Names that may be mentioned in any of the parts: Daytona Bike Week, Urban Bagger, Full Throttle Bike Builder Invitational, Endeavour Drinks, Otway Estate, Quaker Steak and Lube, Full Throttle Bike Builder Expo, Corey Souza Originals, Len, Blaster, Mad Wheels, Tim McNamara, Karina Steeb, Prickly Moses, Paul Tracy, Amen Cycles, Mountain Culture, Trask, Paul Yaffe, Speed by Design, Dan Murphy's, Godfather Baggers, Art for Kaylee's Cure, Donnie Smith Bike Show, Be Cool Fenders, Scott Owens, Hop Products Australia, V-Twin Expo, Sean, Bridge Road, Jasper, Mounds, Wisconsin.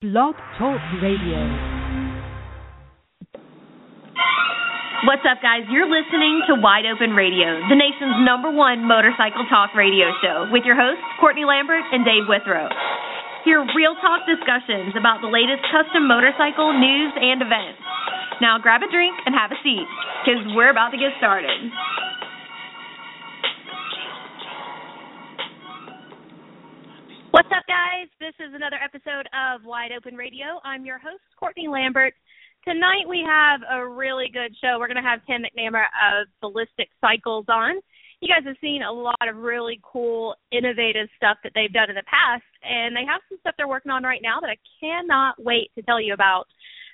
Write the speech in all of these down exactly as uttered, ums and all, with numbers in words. Blog Talk Radio. What's up, guys? You're listening to Wide Open Radio, the nation's number one motorcycle talk radio show, with your hosts, Courtney Lambert and Dave Withrow. Hear real talk discussions about the latest custom motorcycle news and events. Now grab a drink and have a seat, because we're about to get started. What's up, guys? This is another episode of Wide Open Radio. I'm your host, Courtney Lambert. Tonight we have a really good show. We're going to have Tim McNamara of Ballistic Cycles on. You guys have seen a lot of really cool, innovative stuff that they've done in the past, and they have some stuff they're working on right now that I cannot wait to tell you about.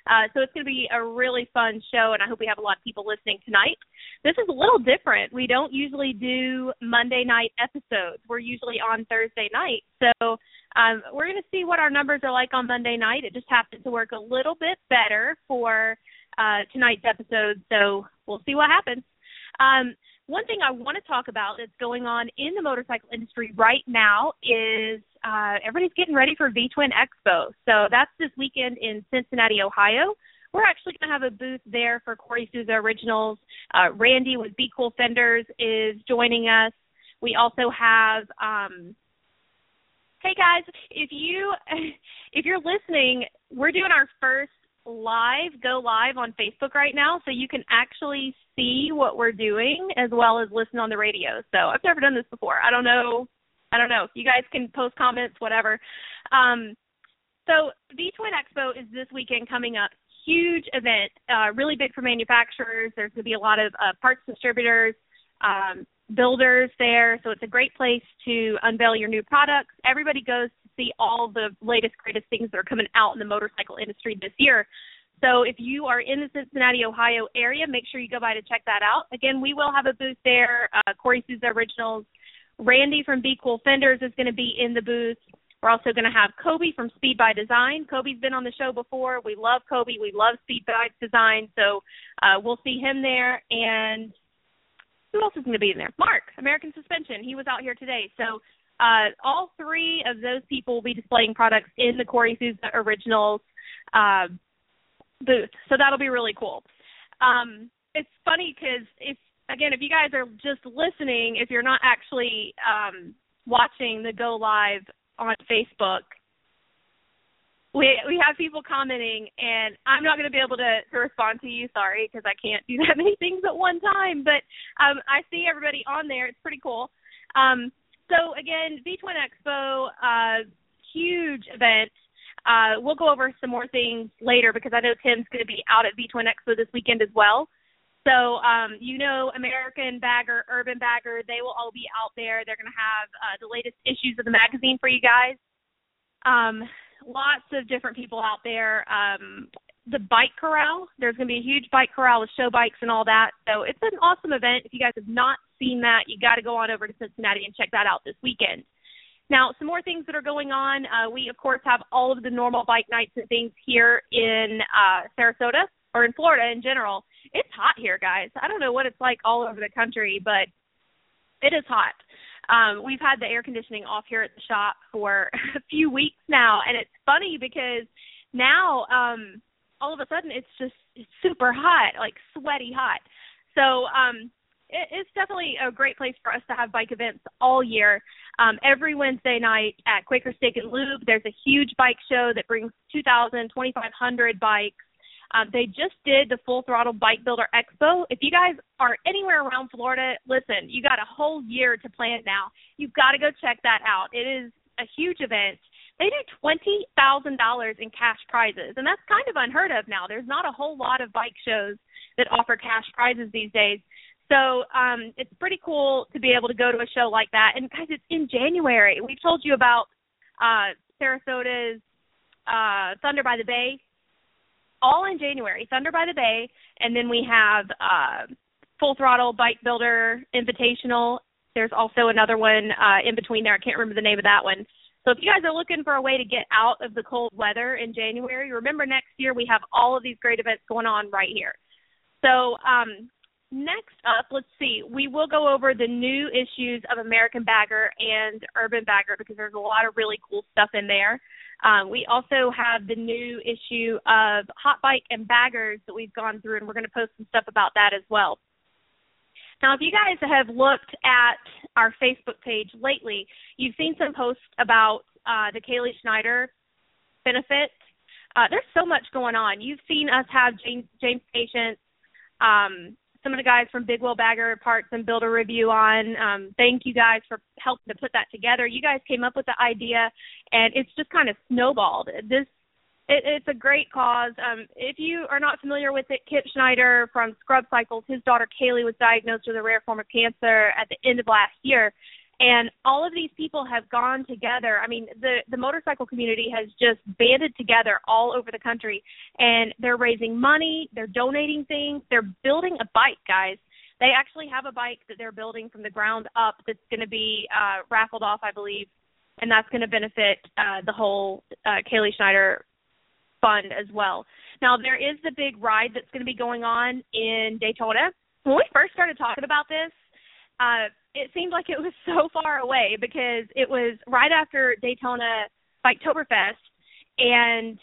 Uh, so it's going to be a really fun show, and I hope we have a lot of people listening tonight. This is a little different. We don't usually do Monday night episodes. We're usually on Thursday night. So um, we're going to see what our numbers are like on Monday night. It just happens to work a little bit better for uh, tonight's episode, so we'll see what happens. Um, one thing I want to talk about that's going on in the motorcycle industry right now is uh, everybody's getting ready for V-Twin Expo. So that's this weekend in Cincinnati, Ohio. We're actually going to have a booth there for Corey Souza Originals. Uh, Randy with Be Cool Fenders is joining us. We also have, um, hey guys, if you if you're listening, we're doing our first live go live on Facebook right now, so you can actually see what we're doing as well as listen on the radio. So I've never done this before. I don't know. I don't know. You guys can post comments, whatever. Um, so V-Twin Expo is this weekend coming up. Huge event, uh, really big for manufacturers. There's going to be a lot of uh, parts distributors, um, builders there. So it's a great place to unveil your new products. Everybody goes to see all the latest, greatest things that are coming out in the motorcycle industry this year. So if you are in the Cincinnati, Ohio area, make sure you go by to check that out. Again, we will have a booth there. Uh, Corey Souza Originals. Randy from Be Cool Fenders is going to be in the booth. We're also going to have Kobe from Speed by Design. Kobe's been on the show before. We love Kobe. We love Speed by Design. So uh, we'll see him there. And who else is going to be in there? Mark, American Suspension. He was out here today. So uh, all three of those people will be displaying products in the Corey Souza Originals uh, booth. So that'll be really cool. Um, it's funny because, if, again, if you guys are just listening, if you're not actually um, watching the Go Live on Facebook, we we have people commenting, and I'm not going to be able to, to respond to you, sorry, because I can't do that many things at one time, but um, I see everybody on there. It's pretty cool. Um, so, again, V-Twin Expo, uh, huge event. Uh, we'll go over some more things later because I know Tim's going to be out at V-Twin Expo this weekend as well. So, um, you know, American Bagger, Urban Bagger, they will all be out there. They're going to have uh, the latest issues of the magazine for you guys. Um, lots of different people out there. Um, the bike corral, there's going to be a huge bike corral with show bikes and all that. So it's an awesome event. If you guys have not seen that, you got to go on over to Cincinnati and check that out this weekend. Now, some more things that are going on. Uh, we, of course, have all of the normal bike nights and things here in uh, Sarasota, or in Florida in general. It's hot here, guys. I don't know what it's like all over the country, but it is hot. Um, we've had the air conditioning off here at the shop for a few weeks now, and it's funny because now um, all of a sudden it's just it's super hot, like sweaty hot. So um, it, it's definitely a great place for us to have bike events all year. Um, every Wednesday night at Quaker Steak and Lube, there's a huge bike show that brings two thousand, twenty-five hundred bikes. Um, they just did the Full Throttle Bike Builder Expo. If you guys are anywhere around Florida, listen, you got a whole year to plan now. You've got to go check that out. It is a huge event. They do twenty thousand dollars in cash prizes, and that's kind of unheard of now. There's not a whole lot of bike shows that offer cash prizes these days. So um, it's pretty cool to be able to go to a show like that. And, guys, it's in January. We've told you about uh, Sarasota's uh, Thunder by the Bay. All in January, Thunder by the Bay, and then we have uh, Full Throttle Bike Builder Invitational. There's also another one uh, in between there. I can't remember the name of that one. So if you guys are looking for a way to get out of the cold weather in January, remember next year we have all of these great events going on right here. So um, next up, let's see, we will go over the new issues of American Bagger and Urban Bagger because there's a lot of really cool stuff in there. Um, we also have the new issue of Hot Bike and Baggers that we've gone through, and we're going to post some stuff about that as well. Now, if you guys have looked at our Facebook page lately, you've seen some posts about uh, the Kaylee Schneider benefits. Uh, there's so much going on. You've seen us have James, James Patience, um, some of the guys from Big Wheel Bagger Parts and Builder Review on. Um, thank you guys for helping to put that together. You guys came up with the idea, and it's just kind of snowballed. This it, It's a great cause. Um, if you are not familiar with it, Kip Schneider from Scrub Cycles, his daughter Kaylee was diagnosed with a rare form of cancer at the end of last year, and all of these people have gone together. I mean, the, the motorcycle community has just banded together all over the country, and they're raising money, they're donating things, they're building a bike, guys. They actually have a bike that they're building from the ground up that's going to be uh, raffled off, I believe, and that's going to benefit uh, the whole uh, Kaylee Schneider fund as well. Now, there is the big ride that's going to be going on in Daytona. When we first started talking about this, uh, it seemed like it was so far away because it was right after Daytona Biketoberfest, and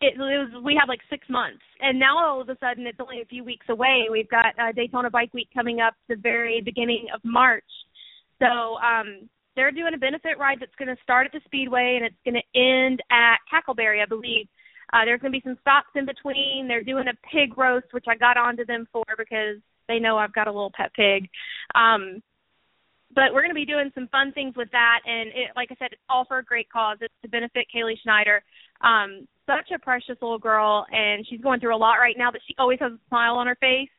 it, it was, we had like six months. And now all of a sudden it's only a few weeks away. We've got uh, Daytona Bike Week coming up the very beginning of March. So um, they're doing a benefit ride that's going to start at the Speedway, and it's going to end at Cackleberry, I believe. Uh, there's going to be some stops in between. They're doing a pig roast, which I got onto them for because they know I've got a little pet pig. Um, But we're going to be doing some fun things with that, and it, like I said, it's all for a great cause. It's to benefit Kaylee Schneider, um, such a precious little girl, and she's going through a lot right now, but she always has a smile on her face.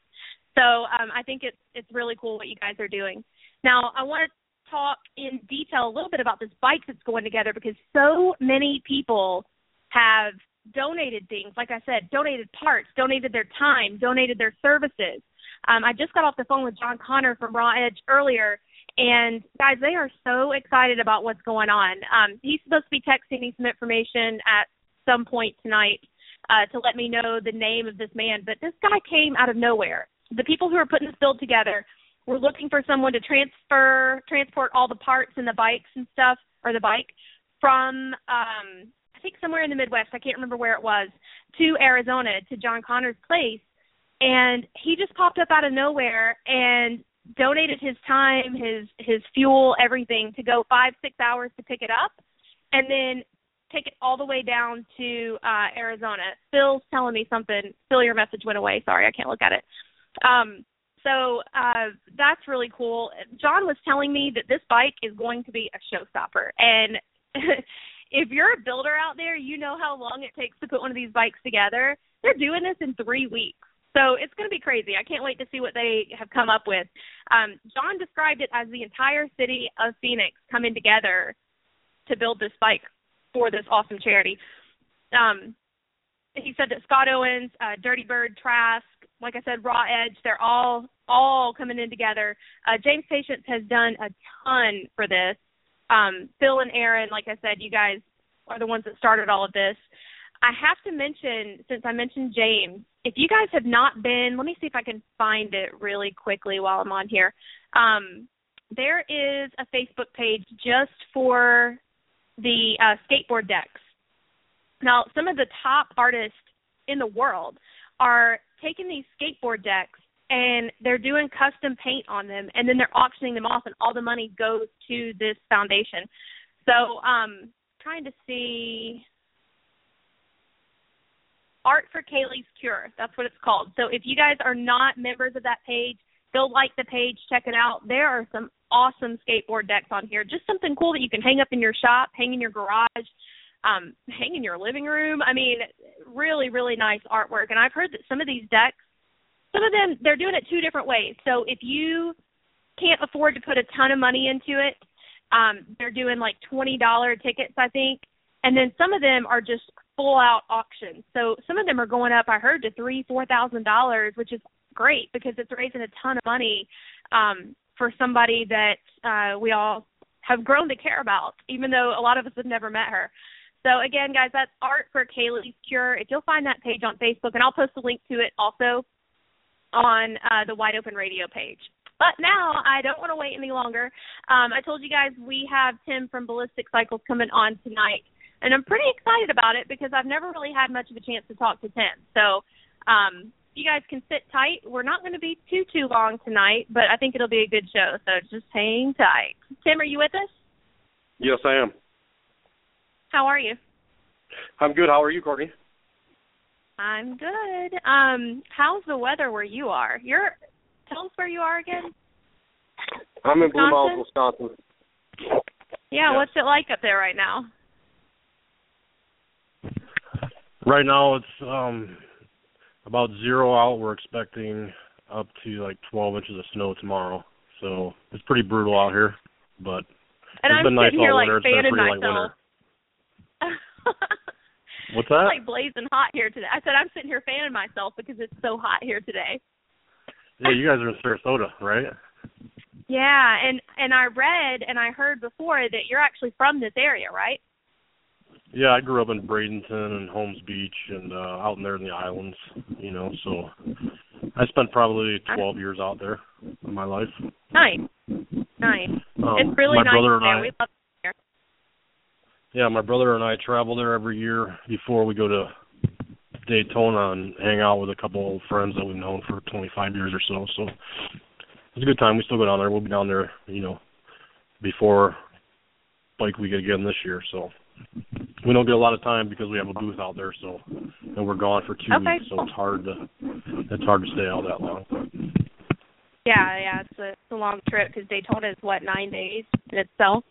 So um, I think it's it's really cool what you guys are doing. Now, I want to talk in detail a little bit about this bike that's going together because so many people have donated things, like I said, donated parts, donated their time, donated their services. Um, I just got off the phone with John Connor from Raw Edge earlier. And, guys, they are so excited about what's going on. Um, he's supposed to be texting me some information at some point tonight uh, to let me know the name of this man. But this guy came out of nowhere. The people who are putting this build together were looking for someone to transfer, transport all the parts and the bikes and stuff, or the bike, from um, I think somewhere in the Midwest, I can't remember where it was, to Arizona, to John Connor's place. And he just popped up out of nowhere and donated his time, his his fuel, everything to go five, six hours to pick it up and then take it all the way down to uh, Arizona. Phil's telling me something. Phil, your message went away. Sorry, I can't look at it. Um, so uh, that's really cool. John was telling me that this bike is going to be a showstopper. And if you're a builder out there, you know how long it takes to put one of these bikes together. They're doing this in three weeks. So it's going to be crazy. I can't wait to see what they have come up with. Um, John described it as the entire city of Phoenix coming together to build this bike for this awesome charity. Um, he said that Scott Owens, uh, Dirty Bird, Trask, like I said, Raw Edge, they're all all coming in together. Uh, James Patience has done a ton for this. Um, Phil and Aaron, like I said, you guys are the ones that started all of this. I have to mention, since I mentioned James, if you guys have not been, let me see if I can find it really quickly while I'm on here. Um, there is a Facebook page just for the uh, skateboard decks. Now, some of the top artists in the world are taking these skateboard decks and they're doing custom paint on them, and then they're auctioning them off, and all the money goes to this foundation. So um trying to see... Art for Kaylee's Cure, that's what it's called. So if you guys are not members of that page, go like the page, check it out. There are some awesome skateboard decks on here. Just something cool that you can hang up in your shop, hang in your garage, um, hang in your living room. I mean, really, really nice artwork. And I've heard that some of these decks, some of them, they're doing it two different ways. So if you can't afford to put a ton of money into it, um, they're doing like twenty dollars tickets, I think. And then some of them are just full-out auctions. So some of them are going up, I heard, to three thousand dollars, four thousand dollars, which is great because it's raising a ton of money um, for somebody that uh, we all have grown to care about, even though a lot of us have never met her. So, again, guys, that's Art for Kaylee's Cure. If you'll find that page on Facebook, and I'll post a link to it also on uh, the Wide Open Radio page. But now I don't want to wait any longer. Um, I told you guys we have Tim from Ballistic Cycles coming on tonight. And I'm pretty excited about it because I've never really had much of a chance to talk to Tim. So um, you guys can sit tight. We're not going to be too, too long tonight, but I think it'll be a good show. So just hang tight. Tim, are you with us? Yes, I am. How are you? I'm good. How are you, Courtney? I'm good. Um, how's the weather where you are? You're, tell us where you are again. I'm in Blue Mounds, Wisconsin. Yeah, yeah, what's it like up there right now? Right now it's um, about zero out. We're expecting up to like twelve inches of snow tomorrow. So it's pretty brutal out here. But and it's I'm been nice all winter. Like, it's been a pretty light winter. What's that? It's like blazing hot here today. I said I'm sitting here fanning myself because it's so hot here today. Yeah, you guys are in Sarasota, right? Yeah, and, and I read and I heard before that you're actually from this area, right? Yeah, I grew up in Bradenton and Holmes Beach and uh, out in there in the islands, you know, so I spent probably twelve years out there in my life. Nice. Nice. Um, it's really my nice brother and I, we love it here. Yeah, my brother and I travel there every year before we go to Daytona and hang out with a couple old friends that we've known for twenty-five years or so, so it's a good time. We still go down there. We'll be down there, you know, before bike week again this year, so we don't get a lot of time because we have a booth out there, so and we're gone for two okay, weeks, so cool. it's hard to it's hard to stay all that long. Yeah, yeah, it's a, it's a long trip because Daytona is what nine days in itself.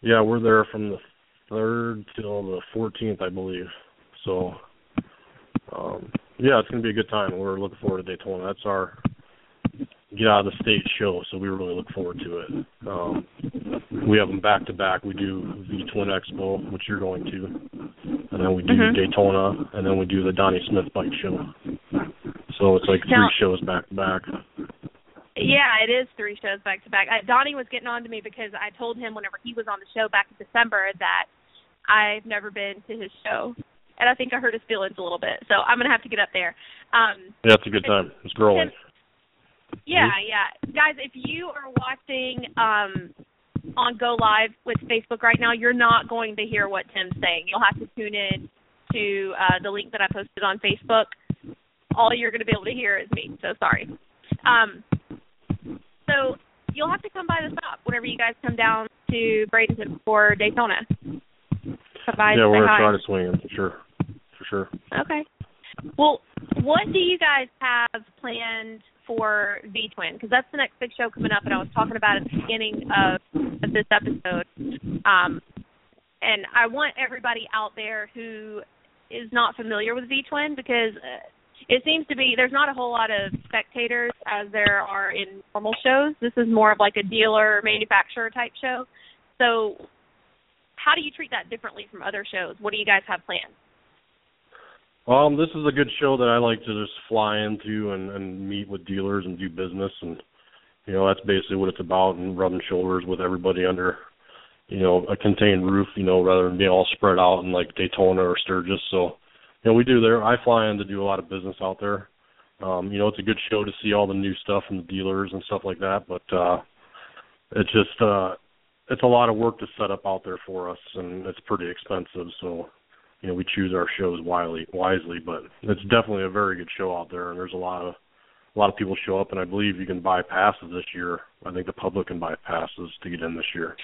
Yeah, we're there from the third till the fourteenth, I believe. So, um, yeah, it's going to be a good time. We're looking forward to Daytona. That's our get out of the state show, so we really look forward to it. Um, we have them back to back. We do V-Twin Expo, which you're going to, and then we do mm-hmm. Daytona, and then we do the Donnie Smith Bike Show. So it's like three now, shows back to back. Yeah, it is three shows back to back. Uh, Donnie was getting on to me because I told him whenever he was on the show back in December that I've never been to his show, and I think I hurt his feelings a little bit. So I'm going to have to get up there. Um, yeah, it's a good time. It's growing. Yeah, yeah. Guys, if you are watching um, on Go Live with Facebook right now, you're not going to hear what Tim's saying. You'll have to tune in to uh, the link that I posted on Facebook. All you're going to be able to hear is me, so sorry. Um, so you'll have to come by the shop whenever you guys come down to Bradenton for Daytona. Come by yeah, we're going to try to swing in, for sure. For sure. Okay. Well, what do you guys have planned for V-Twin? Because that's the next big show coming up, and I was talking about it at the beginning of, of this episode. Um, and I want everybody out there who is not familiar with V-Twin because uh, it seems to be there's not a whole lot of spectators as there are in normal shows. This is more of like a dealer, manufacturer type show. So how do you treat that differently from other shows? What do you guys have planned? Um, this is a good show that I like to just fly into and, and meet with dealers and do business, and you know that's basically what it's about, and rubbing shoulders with everybody under, you know, a contained roof, you know, rather than being all spread out in like Daytona or Sturgis. So, you know, we do there. I fly in to do a lot of business out there. Um, you know, it's a good show to see all the new stuff from the dealers and stuff like that. But uh, it's just uh, it's a lot of work to set up out there for us, and it's pretty expensive. So. You know, we choose our shows wisely, wisely, but it's definitely a very good show out there, and there's a lot of a lot of people show up, and I believe you can buy passes this year. I think the public can buy passes to get in this year.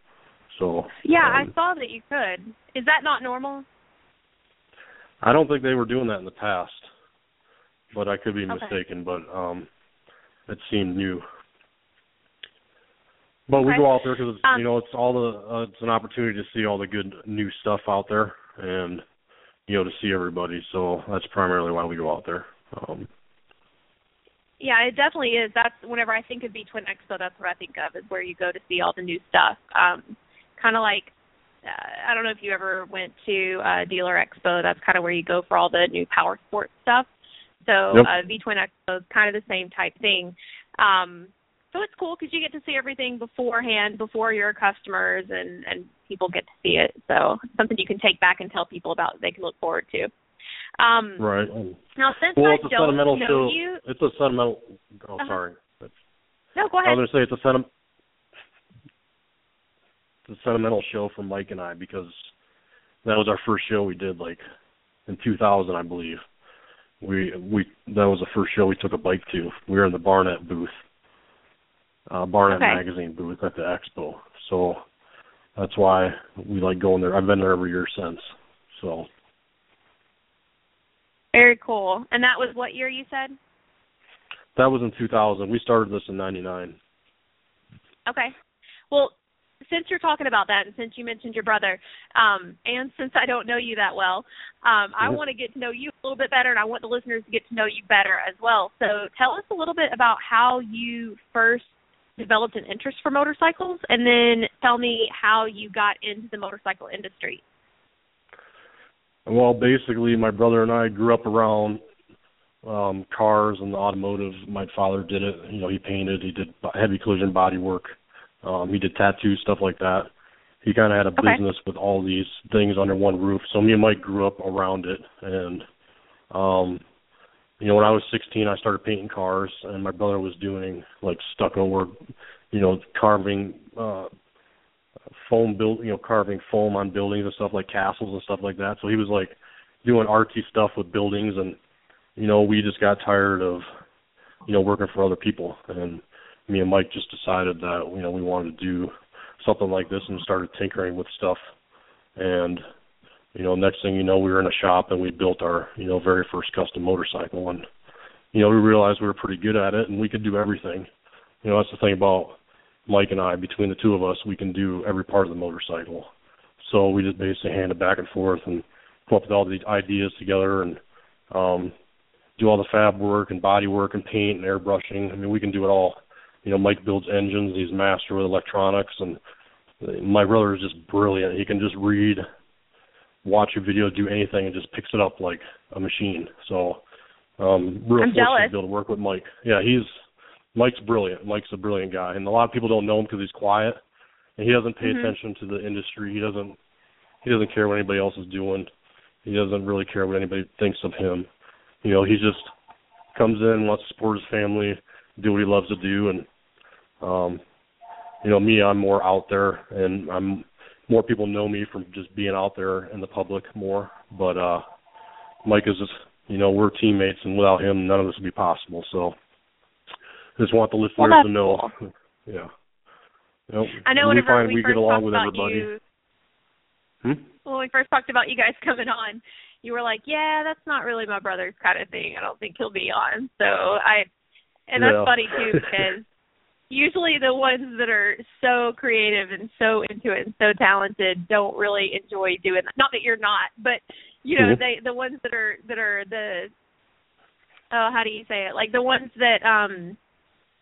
So yeah, um, I saw that you could. Is that not normal? I don't think they were doing that in the past, but I could be okay. mistaken, but um, it seemed new. But okay. we go out there because, um, you know, it's, all the, uh, it's an opportunity to see all the good new stuff out there, and you know, to see everybody, so that's primarily why we go out there. Um, yeah, it definitely is. That's whenever I think of V-Twin Expo, that's what I think of, is where you go to see all the new stuff. Um, kind of like, uh, I don't know if you ever went to uh, Dealer Expo, that's kind of where you go for all the new power sports stuff. So yep. uh, V-Twin Expo is kind of the same type thing. Um, so it's cool because you get to see everything beforehand, before your customers, and, and people get to see it. So it's something you can take back and tell people about that they can look forward to. Um, right. Now, since well, I it's don't a sentimental know show. you... It's a sentimental... Oh, uh-huh. sorry. No, go ahead. I was going to say it's a, senti- it's a sentimental show for Mike and I because That was our first show we did, like, in two thousand, I believe. We we That was the first show we took a bike to. We were in the Barnett booth, uh, Barnett okay. magazine booth at the expo. So that's why we like going there. I've been there every year since. So very cool. And that was what year you said? That was in two thousand. We started this in ninety-nine. Okay. Well, since you're talking about that, and since you mentioned your brother, um, and since I don't know you that well, um, I want to get to know you a little bit better, and I want the listeners to get to know you better as well. So tell us a little bit about how you first developed an interest for motorcycles, and then tell me how you got into the motorcycle industry. Well, basically, my brother and I grew up around um, cars and the automotive. My father did it. You know, he painted. He did heavy collision body work. Um, he did tattoos, stuff like that. He kind of had a okay. business with all these things under one roof. So me and Mike grew up around it. And, um, you know, when I was sixteen, I started painting cars, and my brother was doing, like, stucco work, you know, carving uh, foam, build, you know, carving foam on buildings and stuff like castles and stuff like that. So he was, like, doing artsy stuff with buildings. And, you know, we just got tired of, you know, working for other people. And me and Mike just decided that, you know, we wanted to do something like this and started tinkering with stuff. And, you know, next thing you know, we were in a shop and we built our, you know, very first custom motorcycle. And, you know, we realized we were pretty good at it and we could do everything. You know, that's the thing about Mike and I. Between the two of us, we can do every part of the motorcycle. So we just basically hand it back and forth and come up with all these ideas together and um, do all the fab work and body work and paint and airbrushing. I mean, we can do it all. You know, Mike builds engines. He's master with electronics, and my brother is just brilliant. He can just read, watch a video, do anything, and just picks it up like a machine. So, um, real I'm fortunate to be able to work with Mike. Yeah, he's Mike's brilliant. Mike's a brilliant guy, and a lot of people don't know him because he's quiet and he doesn't pay mm-hmm. attention to the industry. He doesn't. He doesn't care what anybody else is doing. He doesn't really care what anybody thinks of him. You know, he just comes in, wants to support his family, do what he loves to do. And, um, you know, me, I'm more out there, and I'm more people know me from just being out there in the public more. But uh, Mike is just, you know, we're teammates, and without him, none of this would be possible. So I just want the listeners well, to know. Cool. Yeah. You know, I know we find we, we get along with everybody. You, hmm? When we first talked about you guys coming on, you were like, yeah, that's not really my brother's kind of thing. I don't think he'll be on. So I And that's yeah. funny, too, because usually the ones that are so creative and so into it and so talented don't really enjoy doing that. Not that you're not, but, you know, mm-hmm. they the ones that are that are the, oh, how do you say it? Like the ones that um,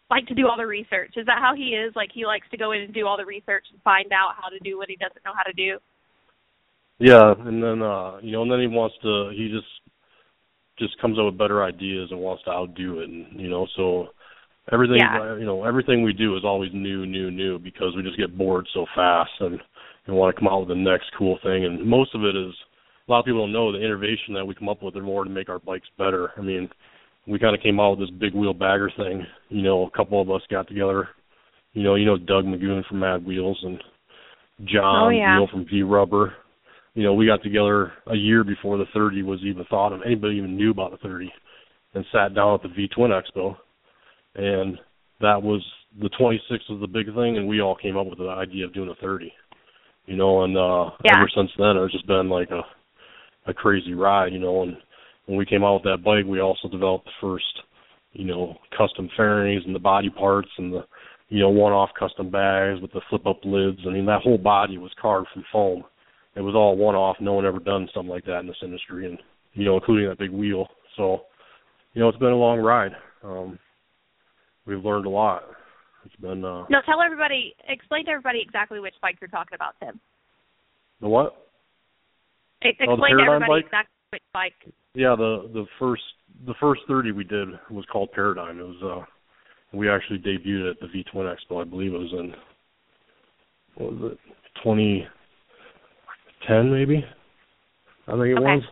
like to do all the research. Is that how he is? Like he likes to go in and do all the research and find out how to do what he doesn't know how to do? Yeah, and then, uh, you know, and then he wants to, he just, just comes up with better ideas and wants to outdo it. And, you know, so everything, yeah. you know, everything we do is always new, new, new, because we just get bored so fast and, and want to come out with the next cool thing. And most of it is, a lot of people don't know the innovation that we come up with in order to make our bikes better. I mean, we kind of came out with this big wheel bagger thing. You know, a couple of us got together, you know, you know, Doug Magoon from Mad Wheels and John oh, yeah. Wheel from V-Rubber. You know, we got together a year before the thirty was even thought of. Anybody even knew about the thirty, and sat down at the V-Twin Expo. And that was the twenty-sixth was the big thing, and we all came up with the idea of doing a thirty. You know, and uh, yeah. ever since then, it's just been like a a crazy ride, you know. And when we came out with that bike, we also developed the first, you know, custom fairings and the body parts and the, you know, one-off custom bags with the flip-up lids. I mean, that whole body was carved from foam. It was all one-off. No one ever done something like that in this industry, and you know, including that big wheel. So, you know, it's been a long ride. Um, we've learned a lot. It's been. Uh, now, tell everybody, explain to everybody exactly which bike you're talking about, Tim. The what? It, explain oh, the to everybody bike? exactly which bike. Yeah, the the first the first thirty we did was called Paradigm. It was uh, we actually debuted at the V-Twin Expo. I believe it was in what was it twenty. ten maybe, I think it okay. was.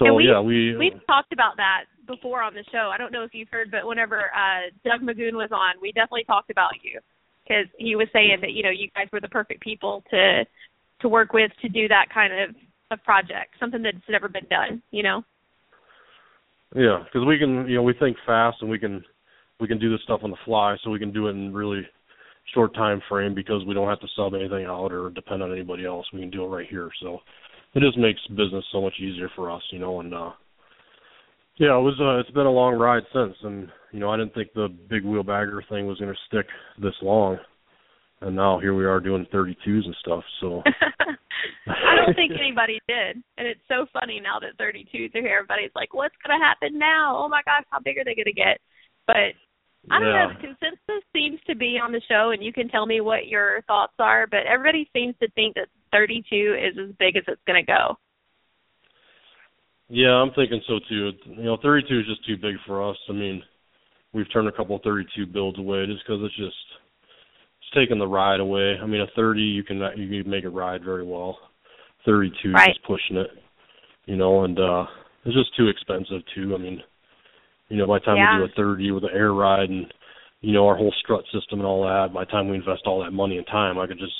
So, we, yeah, we... We've talked about that before on the show. I don't know if you've heard, but whenever uh, Doug Magoon was on, we definitely talked about you because he was saying that, you know, you guys were the perfect people to to work with to do that kind of a project, something that's never been done, you know? Yeah, because we can, you know, we think fast and we can we can do this stuff on the fly, so we can do it in really short time frame because we don't have to sub anything out or depend on anybody else. We can do it right here. So it just makes business so much easier for us, you know, and uh, yeah, it was uh, it's been a long ride since, and, you know, I didn't think the big wheel bagger thing was going to stick this long. And now here we are doing thirty-twos and stuff. So I don't think anybody did. And it's so funny now that thirty-twos are here. Everybody's like, what's going to happen now? Oh, my gosh, how big are they going to get? But I don't yeah. know. The consensus seems to be on the show, and you can tell me what your thoughts are, but everybody seems to think that thirty-two is as big as it's going to go. Yeah, I'm thinking so, too. You know, thirty-two is just too big for us. I mean, we've turned a couple of thirty-two builds away just because it's just – taking the ride away. I mean, a thirty, you can you can make it ride very well. thirty-two, right. Just pushing it, you know, and uh, it's just too expensive, too. I mean, you know, by the time yeah. we do a thirty with an air ride and, you know, our whole strut system and all that, by the time we invest all that money and time, I could just,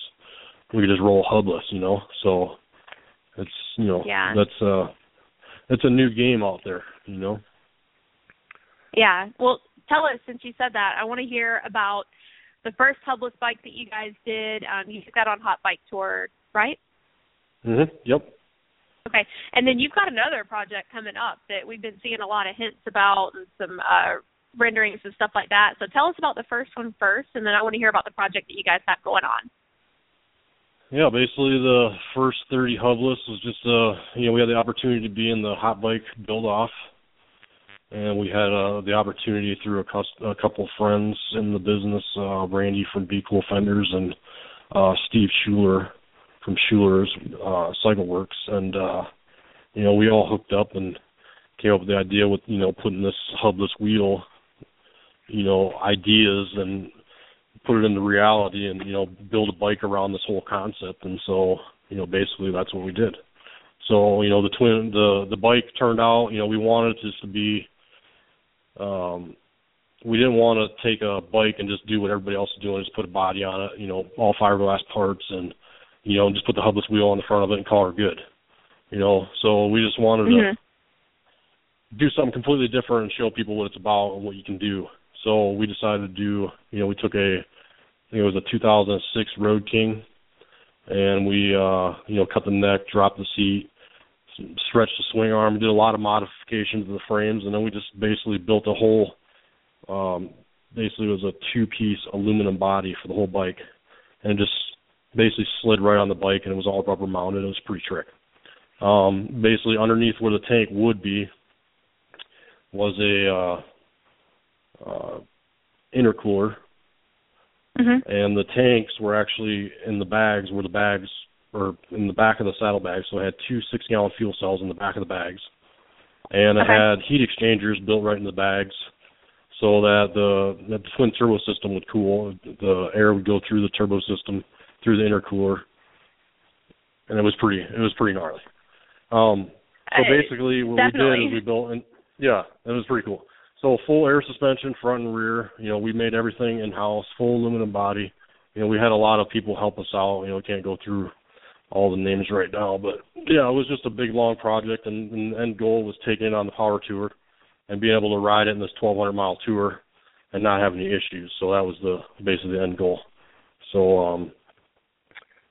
we could just roll hubless, you know. So it's, you know, yeah. that's uh, that's a new game out there, you know. Yeah. Well, tell us, since you said that, I want to hear about the first hubless bike that you guys did. Um, you took that on Hot Bike Tour, right? Mm-hmm. Yep. Okay. And then you've got another project coming up that we've been seeing a lot of hints about and some uh, renderings and stuff like that. So tell us about the first one first, and then I want to hear about the project that you guys have going on. Yeah, basically the first thirty hubless was just, uh, you know, we had the opportunity to be in the Hot Bike build-off. And we had uh, the opportunity through a, cus- a couple of friends in the business, uh, Randy from Be Cool Fenders and uh, Steve Schuler from Schuler's uh, Cycle Works. And, uh, you know, we all hooked up and came up with the idea with, you know, putting this hubless wheel, you know, ideas and put it into reality and, you know, build a bike around this whole concept. And so, you know, basically that's what we did. So, you know, the twin, the, the bike turned out, you know, we wanted it just to be, Um, we didn't want to take a bike and just do what everybody else is doing, just put a body on it, you know, all fiberglass parts and, you know, just put the hubless wheel on the front of it and call her good, you know. So we just wanted mm-hmm. to do something completely different and show people what it's about and what you can do. So we decided to do, you know, we took a, I think it was a two thousand six Road King, and we, uh, you know, cut the neck, dropped the seat, stretched the swing arm, did a lot of modifications to the frames, and then we just basically built a whole, um, basically it was a two-piece aluminum body for the whole bike, and just basically slid right on the bike, and it was all rubber mounted. It was pretty trick. Um, basically underneath where the tank would be was a uh, uh, intercooler, mm-hmm. and the tanks were actually in the bags where the bags or in the back of the saddle bags, so it had two six-gallon fuel cells in the back of the bags. And it okay. had heat exchangers built right in the bags so that the, that the twin turbo system would cool. The air would go through the turbo system, through the intercooler, and it was pretty It was pretty gnarly. Um, so I, basically what definitely. we did is we built, and yeah, it was pretty cool. So full air suspension, front and rear. You know, we made everything in-house, full aluminum body. You know, we had a lot of people help us out. You know, we can't go through all the names right now, but yeah, it was just a big, long project, and, and the end goal was taking it on the power tour and being able to ride it in this twelve hundred mile tour and not have any issues. So that was the basically the end goal. So, um,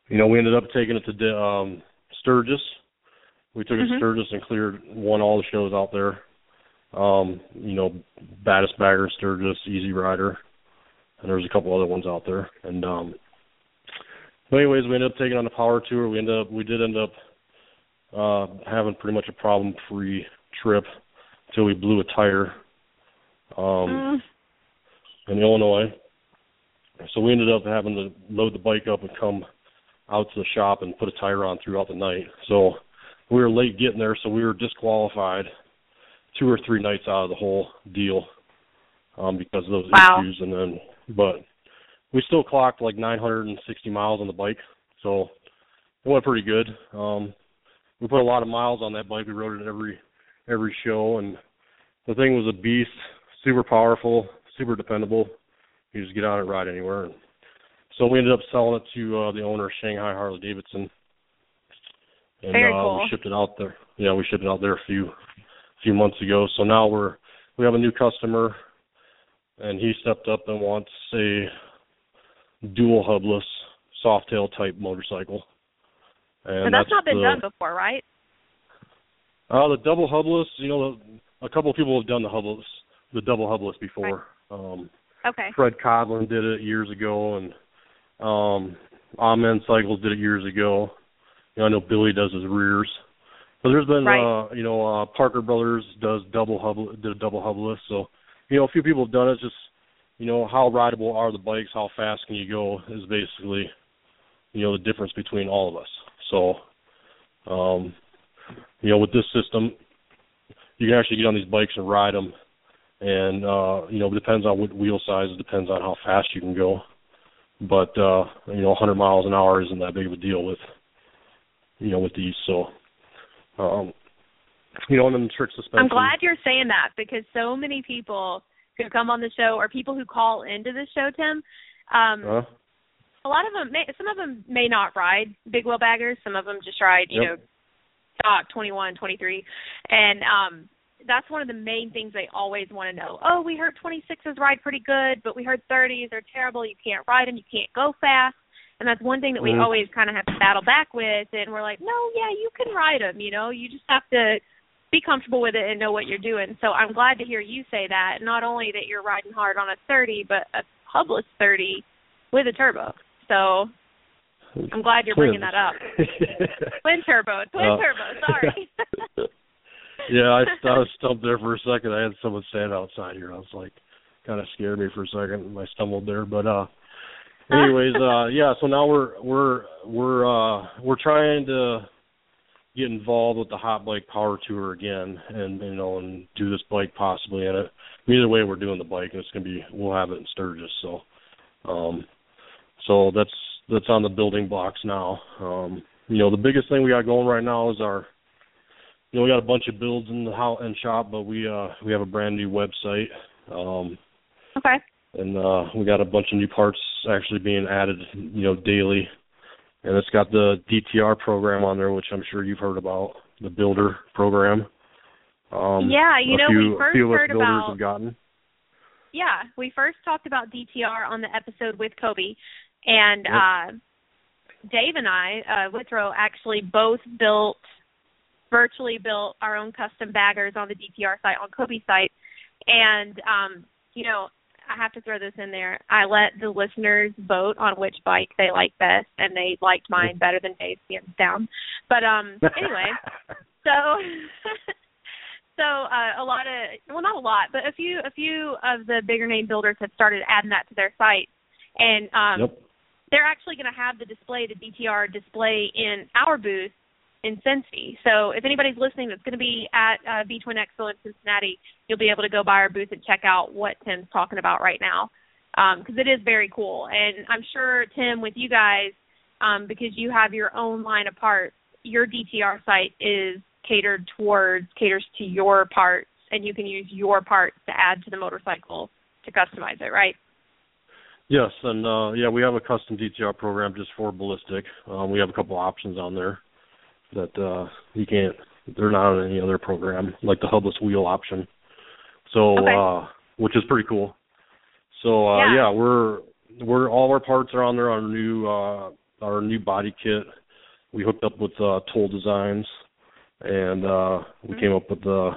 you know, we ended up taking it to um, Sturgis. We took mm-hmm. it to Sturgis and cleared, won all the shows out there. Um, you know, Baddest Bagger, Sturgis, Easy Rider, and there was a couple other ones out there. And, um, But anyways, we ended up taking on the power tour. We ended up, we did end up uh, having pretty much a problem-free trip until we blew a tire um, mm. in Illinois. So we ended up having to load the bike up and come out to the shop and put a tire on throughout the night. So we were late getting there, so we were disqualified two or three nights out of the whole deal um, because of those wow. issues. And then, but we still clocked like nine hundred sixty miles on the bike, so it went pretty good. Um, we put a lot of miles on that bike. We rode it every every show, and the thing was a beast, super powerful, super dependable. You just get on it and ride anywhere. And so we ended up selling it to uh, the owner of Shanghai Harley-Davidson, And Very uh, cool. we shipped it out there. Yeah, we shipped it out there a few few months ago. So now we're we have a new customer, and he stepped up and wants a dual hubless softtail type motorcycle. And so that's, that's not been the, done before, right? Uh, the double hubless, you know, a couple of people have done the hubless, the double hubless before. Right. Um, okay. Fred Codlin did it years ago, and um, Amen Cycles did it years ago. You know, I know Billy does his rears. But there's been, right. uh, you know, uh, Parker Brothers does double hub, did a double hubless. So, you know, a few people have done it. It's just, you know, how rideable are the bikes? How fast can you go? Is basically, you know, the difference between all of us. So, um, you know, with this system, you can actually get on these bikes and ride them. And, uh, you know, it depends on what wheel size. It depends on how fast you can go. But, uh, you know, one hundred miles an hour isn't that big of a deal with, you know, with these. So, um, you know, and then the trick suspension. I'm glad you're saying that because so many people who come on the show or people who call into the show, Tim, um, uh-huh. a lot of them, may, some of them may not ride big wheel baggers. Some of them just ride, you yep. know, stock twenty-one, twenty-three. And um, that's one of the main things they always want to know. Oh, we heard twenty-sixes ride pretty good, but we heard thirties are terrible. You can't ride them. You can't go fast. And that's one thing that we mm-hmm. always kind of have to battle back with. And we're like, no, yeah, you can ride them. You know, you just have to be comfortable with it and know what you're doing. So I'm glad to hear you say that, not only that you're riding hard on a thirty, but a hubless thirty with a turbo. So I'm glad you're Twins. Bringing that up. Twin turbo, twin uh, turbo, sorry. yeah, I, I was stumped there for a second. I had someone stand outside here. I was like, kind of scared me for a second. I stumbled there. But uh, anyways, uh, yeah, so now we're we're we're uh, we're trying to get involved with the Hot Bike Power Tour again and, you know, and do this bike possibly in it. Either way, we're doing the bike, and it's going to be, we'll have it in Sturgis. So, um, so that's, that's on the building blocks now. Um, you know, the biggest thing we got going right now is our, you know, we got a bunch of builds in the house and shop, but we uh, we have a brand new website. Um, okay. And uh, we got a bunch of new parts actually being added, you know, daily. And it's got the D T R program on there, which I'm sure you've heard about, the builder program. Um, yeah, you know, few, we first heard about. Have gotten. Yeah, we first talked about D T R on the episode with Kobe. And uh, Dave and I, uh, Withrow, actually both built, virtually built our own custom baggers on the D T R site, on Kobe's site. And, um, you know, I have to throw this in there. I let the listeners vote on which bike they like best, and they liked mine better than Dave's, hands down. But um, anyway, so... So uh, a lot of, well, not a lot, but a few a few of the bigger name builders have started adding that to their site. And um, yep. they're actually going to have the display, the D T R display in our booth in Cincy. So if anybody's listening that's going to be at uh, V-Twin Expo in Cincinnati, you'll be able to go by our booth and check out what Tim's talking about right now because um, it is very cool. And I'm sure, Tim, with you guys, um, because you have your own line of parts, your D T R site is catered towards, caters to your parts, and you can use your parts to add to the motorcycle to customize it, right? Yes, and uh, yeah, we have a custom D T R program just for ballistic. Um, we have a couple options on there that uh, you can't, they're not on any other program, like the hubless wheel option. So, okay. uh, which is pretty cool. So uh, yeah. yeah, we're, we're, all our parts are on there, our new, uh, our new body kit. We hooked up with uh, Toll Designs. And uh, we mm-hmm. came up with the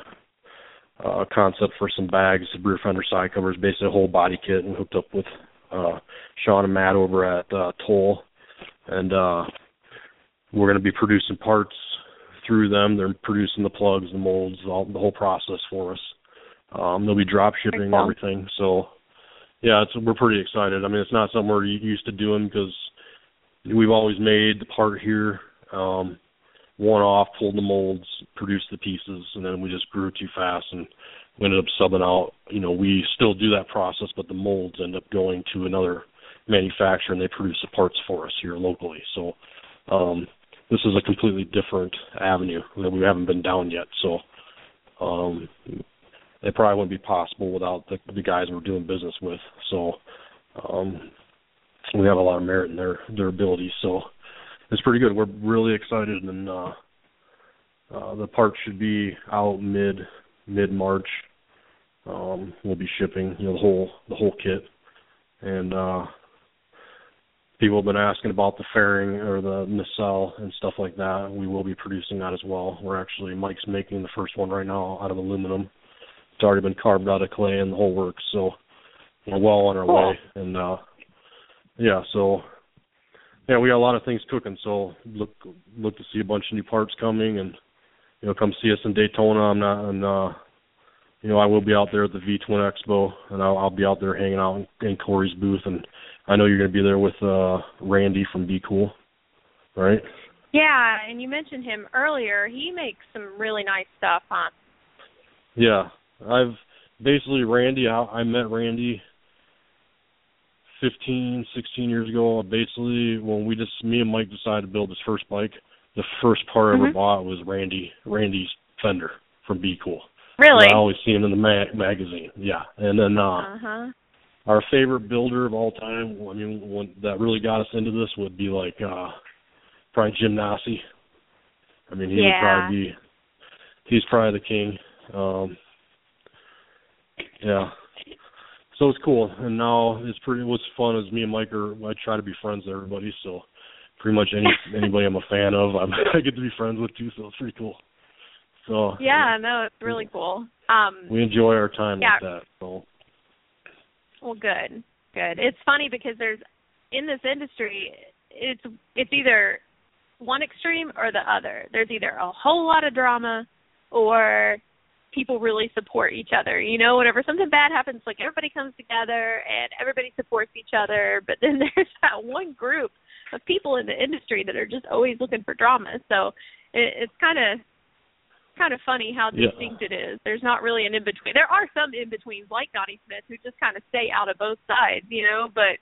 uh, concept for some bags, rear fender side covers, basically a whole body kit, and hooked up with uh, Sean and Matt over at uh, Toll. And uh, we're going to be producing parts through them. They're producing the plugs, the molds, all, the whole process for us. Um, they'll be drop shipping everything. So, yeah, it's, we're pretty excited. I mean, it's not something we're used to doing because we've always made the part here. Um, one off, pulled the molds, produced the pieces, and then we just grew too fast and we ended up subbing out. You know, we still do that process, but the molds end up going to another manufacturer, and they produce the parts for us here locally. So um, this is a completely different avenue that we haven't been down yet. So um, it probably wouldn't be possible without the, the guys we're doing business with. So um, we have a lot of merit in their, their abilities. So it's pretty good. We're really excited, and uh, Uh, the parts should be out mid mid March. Um, we'll be shipping, you know, the whole the whole kit, and uh, people have been asking about the fairing or the nacelle and stuff like that. We will be producing that as well. We're actually Mike's making the first one right now out of aluminum. It's already been carved out of clay and the whole works, so we're well on our cool. way. And uh, yeah, so. Yeah, we got a lot of things cooking, so look look to see a bunch of new parts coming, and you know, come see us in Daytona. I'm not, and uh, you know, I will be out there at the V-Twin Expo, and I'll, I'll be out there hanging out in, in Corey's booth, and I know you're going to be there with uh, Randy from Be Cool, right? Yeah, and you mentioned him earlier. He makes some really nice stuff, huh? Yeah, I've basically Randy. I, I met Randy fifteen, sixteen years ago, basically, when we just, me and Mike decided to build this first bike, the first part mm-hmm. I ever bought was Randy, Randy's fender from Be Cool. Really? And I always see him in the mag- magazine. Yeah. And then uh, uh-huh. our favorite builder of all time, I mean, one that really got us into this would be like uh, probably Jim Nasi. I mean, he yeah. would probably be, he's probably the king. Um, yeah. So it's cool, and now it's pretty. What's fun is me and Mike are. I try to be friends with everybody, so pretty much any anybody I'm a fan of, I'm, I get to be friends with too. So it's pretty cool. So yeah, no, it's really cool. Um, we enjoy our time yeah. with that. So well, good, good. It's funny because there's in this industry, it's it's either one extreme or the other. There's either a whole lot of drama or people really support each other. You know, whenever something bad happens, like everybody comes together and everybody supports each other, but then there's that one group of people in the industry that are just always looking for drama. So it, it's kind of kind of funny how distinct yeah. it is. There's not really an in-between. There are some in-betweens like Donnie Smith who just kind of stay out of both sides, you know, but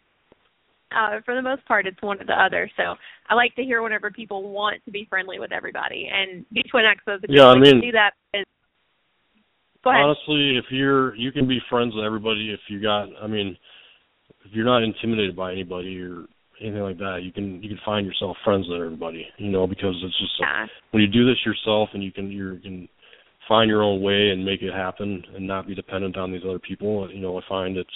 uh, for the most part, it's one or the other. So I like to hear whenever people want to be friendly with everybody, and B-Twin Expo is a good yeah, way I mean, to do that. And honestly, if you're, you can be friends with everybody if you got, I mean, if you're not intimidated by anybody or anything like that, you can, you can find yourself friends with everybody, you know, because it's just, yeah. when you do this yourself and you can, you can find your own way and make it happen and not be dependent on these other people, you know, I find it's,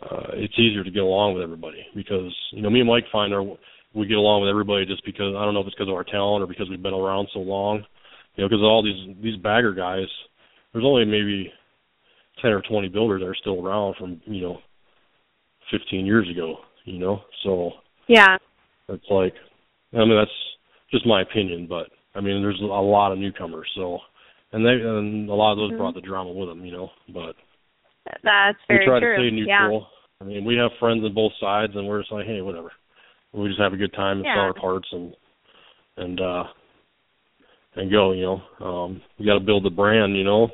uh, it's easier to get along with everybody because, you know, me and Mike find our, we get along with everybody just because, I don't know if it's because of our talent or because we've been around so long, you know, because all these, these bagger guys, there's only maybe ten or twenty builders that are still around from, you know, fifteen years ago, you know? So yeah, it's like, I mean, that's just my opinion, but, I mean, there's a lot of newcomers, so, and they and a lot of those mm-hmm. brought the drama with them, you know, but that's very true. We try true. to stay neutral. Yeah. I mean, we have friends on both sides, and we're just like, hey, whatever. We just have a good time and yeah. sell our parts and, and uh, and go, you know. Um, we got to build the brand, you know.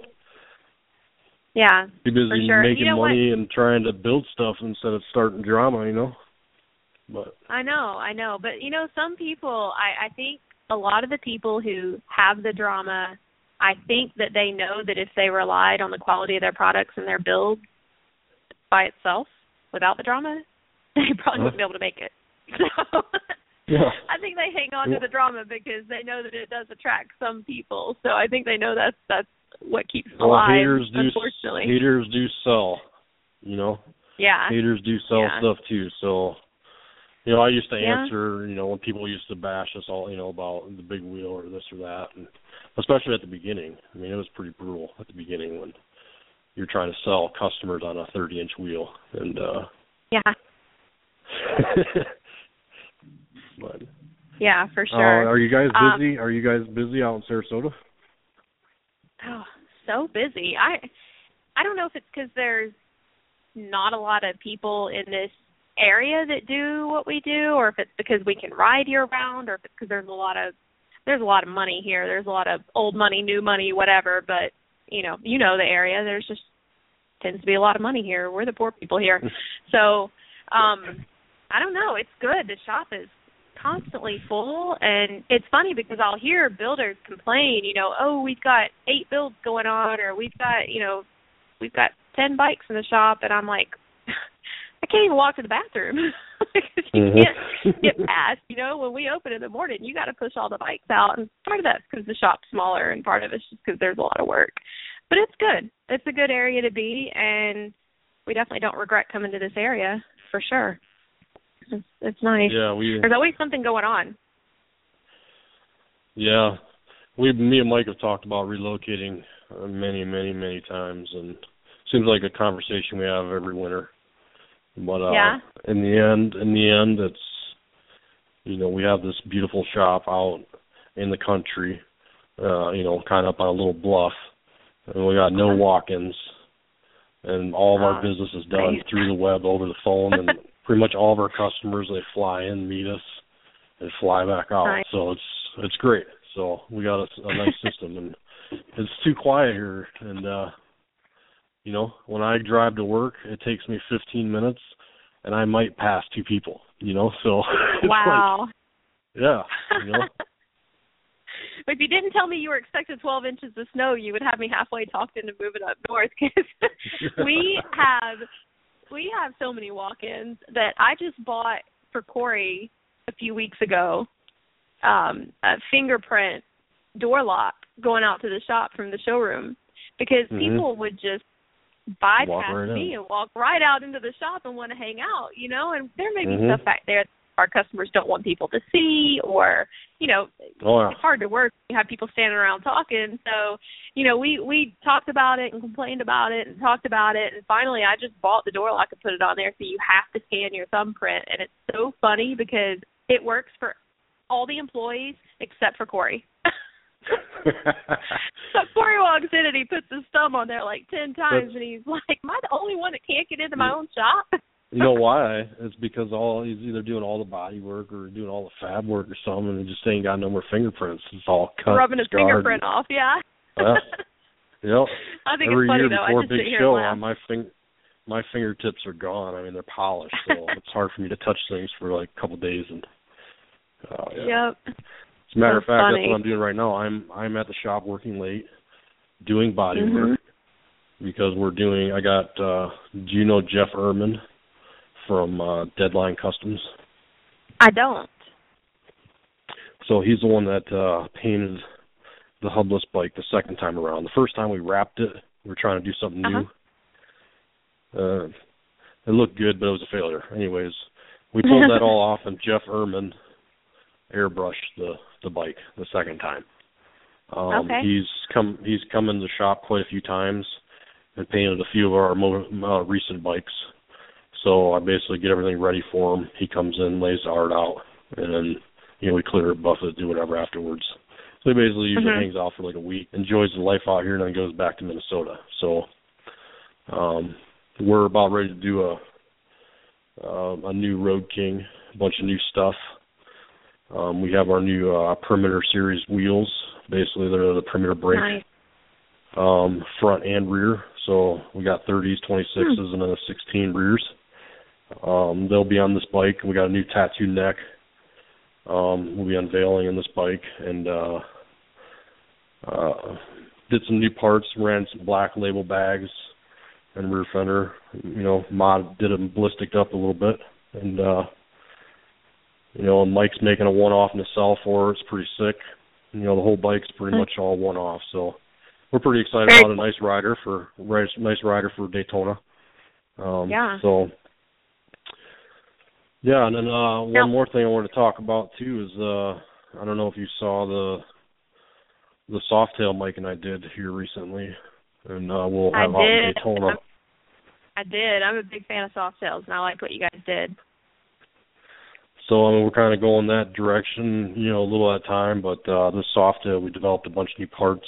Yeah, be busy sure. making you know money what? and trying to build stuff instead of starting drama, you know. But I know, I know. But, you know, some people, I, I think a lot of the people who have the drama, I think that they know that if they relied on the quality of their products and their builds by itself without the drama, they probably huh? wouldn't be able to make it. So yeah. I think they hang on yeah. to the drama because they know that it does attract some people. So I think they know that's that's what keeps them well, alive, haters unfortunately. Do, haters do sell, you know. Yeah. Haters do sell yeah. stuff too. So, you know, I used to answer, yeah. you know, when people used to bash us all, you know, about the big wheel or this or that, and especially at the beginning. I mean, it was pretty brutal at the beginning when you're trying to sell customers on a thirty-inch wheel. and uh, Yeah. But, yeah, for sure. Uh, are you guys busy? Um, are you guys busy out in Sarasota? Oh, so busy. I I don't know if it's because there's not a lot of people in this area that do what we do, or if it's because we can ride year-round, or if it's because there's a lot of there's a lot of money here. There's a lot of old money, new money, whatever. But you know, you know the area. There's just tends to be a lot of money here. We're the poor people here, so um, I don't know. It's good. The shop is constantly full, and it's funny because I'll hear builders complain, you know, oh, we've got eight builds going on, or we've got, you know, we've got ten bikes in the shop, and I'm like, I can't even walk to the bathroom. because you mm-hmm. can't get past. You know, when we open in the morning, you got to push all the bikes out. And part of that's because the shop's smaller, and part of it's just because there's a lot of work. But it's good. It's a good area to be, and we definitely don't regret coming to this area for sure. It's, it's nice. Yeah, we, there's always something going on. Yeah, we, me and Mike have talked about relocating many, many, many times, and seems like a conversation we have every winter. But uh, yeah. in the end, in the end, it's, you know, we have this beautiful shop out in the country, uh, you know, kind of up on a little bluff, and we got no walk-ins, and all of our oh, business is done nice. through the web, over the phone, and pretty much all of our customers, they fly in, meet us, and fly back out. Nice. So it's it's great. So we got a, a nice system, and it's too quiet here, and uh, you know, when I drive to work, it takes me fifteen minutes, and I might pass two people, you know, so. Wow. Like, yeah, you know. If you didn't tell me you were expecting twelve inches of snow, you would have me halfway talked into moving up north, because we have, we have so many walk-ins that I just bought for Corey a few weeks ago, um, a fingerprint door lock going out to the shop from the showroom, because mm-hmm. people would just bypass right me in. and walk right out into the shop and want to hang out, you know, and there may be mm-hmm. stuff back there that our customers don't want people to see, or, you know, oh, yeah. it's hard to work when you have people standing around talking. So, you know, we, we talked about it and complained about it and talked about it, and finally I just bought the door lock and put it on there, so you have to scan your thumbprint, and it's so funny because it works for all the employees except for Corey. So Corey walks in and he puts his thumb on there like ten times, That's, and he's like, "Am I the only one that can't get into my own shop?" You know why? It's because all he's either doing all the body work or doing all the fab work or something, and he just ain't got no more fingerprints. It's all cut, rubbing his fingerprint and, off. Yeah. yeah. You know, I think every it's funny year though. before I just big show, on my finger, my fingertips are gone. I mean, they're polished, so it's hard for me to touch things for like a couple of days. And oh, yeah. Yep. As a matter of fact, funny. that's what I'm doing right now. I'm I'm at the shop working late, doing body mm-hmm. work, because we're doing, I got, uh, do you know Jeff Ehrman from uh, Deadline Customs? I don't. So he's the one that uh, painted the hubless bike the second time around. The first time we wrapped it, we were trying to do something uh-huh. new. Uh, it looked good, but it was a failure. Anyways, we pulled that all off, and Jeff Ehrman airbrushed the, the bike the second time. Um, okay. He's come he's come in the shop quite a few times and painted a few of our more uh, recent bikes. So I basically get everything ready for him. He comes in, lays the art out, and then, you know, we clear it, buff it, do whatever afterwards. So he basically usually mm-hmm. hangs out for like a week, enjoys the life out here, and then goes back to Minnesota. So um, we're about ready to do a uh, a new Road King, a bunch of new stuff. Um, we have our new uh, Perimeter Series wheels. Basically, they're the Perimeter brake, nice. um, front and rear. So we got thirties, twenty-sixes, hmm. and then sixteen rears. Um, they'll be on this bike. We got a new tattoo neck. Um, we'll be unveiling on this bike, and uh, uh, did some new parts. Ran some black label bags and rear fender. You know, mod did them ballistic up a little bit, and. Uh, You know, and Mike's making a one-off nacelle for her. It's pretty sick. You know, the whole bike's pretty mm-hmm. much all one-off. So we're pretty excited Very about cool. a nice rider for nice rider for Daytona. Um, yeah. So, yeah, and then uh, one yeah. more thing I wanted to talk about, too, is uh, I don't know if you saw the the Softail Mike and I did here recently. And uh, we'll have I out did. in Daytona. I'm, I did. I'm a big fan of Softails, and I like what you guys did. So, I mean, we're kind of going that direction, you know, a little at a time, but uh, this Softail, we developed a bunch of new parts.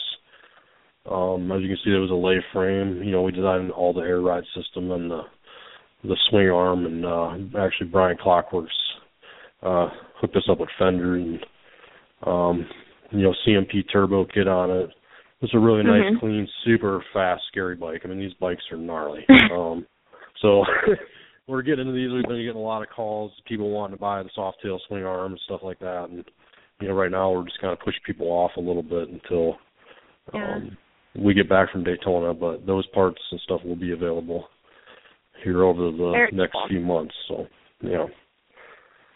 Um, as you can see, there was a lay frame. You know, we designed all the air ride system and the the swing arm, and uh, actually Brian Clockworks uh, hooked us up with fender and, um, you know, C M P turbo kit on it. It's a really nice, mm-hmm. clean, super fast, scary bike. I mean, these bikes are gnarly. um, so... We're getting into these. We've been getting a lot of calls. People wanting to buy the Softail swing arm and stuff like that. And you know, right now we're just kind of pushing people off a little bit until yeah. um, we get back from Daytona. But those parts and stuff will be available here over the Very next cool. few months. So yeah,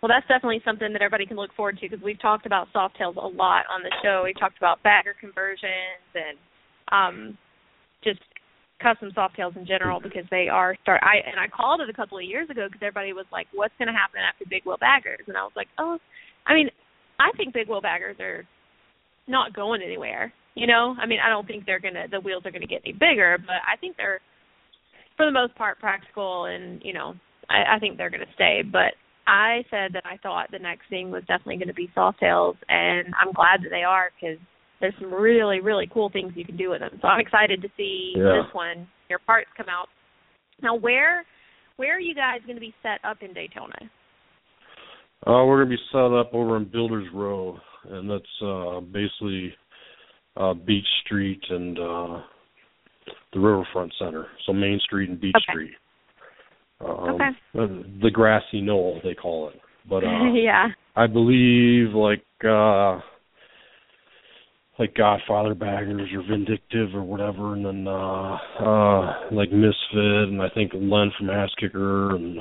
Well, that's definitely something that everybody can look forward to, because we've talked about soft tails a lot on the show. We've talked about bagger conversions and um, just custom soft tails in general, because they are start. I and I called it a couple of years ago because everybody was like, "What's going to happen after big wheel baggers?" And I was like, "Oh, I mean, I think big wheel baggers are not going anywhere. You know, I mean, I don't think they're gonna the wheels are gonna get any bigger, but I think they're for the most part practical, and you know, I, I think they're gonna stay, but." I said that I thought the next thing was definitely going to be soft tails, and I'm glad that they are, because there's some really, really cool things you can do with them. So I'm excited to see yeah. this one, your parts come out. Now, where where are you guys going to be set up in Daytona? Uh, we're going to be set up over in Builders Row, and that's uh, basically uh, Beach Street and uh, the Riverfront Center, so Main Street and Beach okay. Street. Um, okay. The grassy knoll, they call it. But uh, yeah, I believe like uh, like Godfather Baggers or Vindictive or whatever, and then uh, uh, like Misfit, and I think Len from Ass Kicker and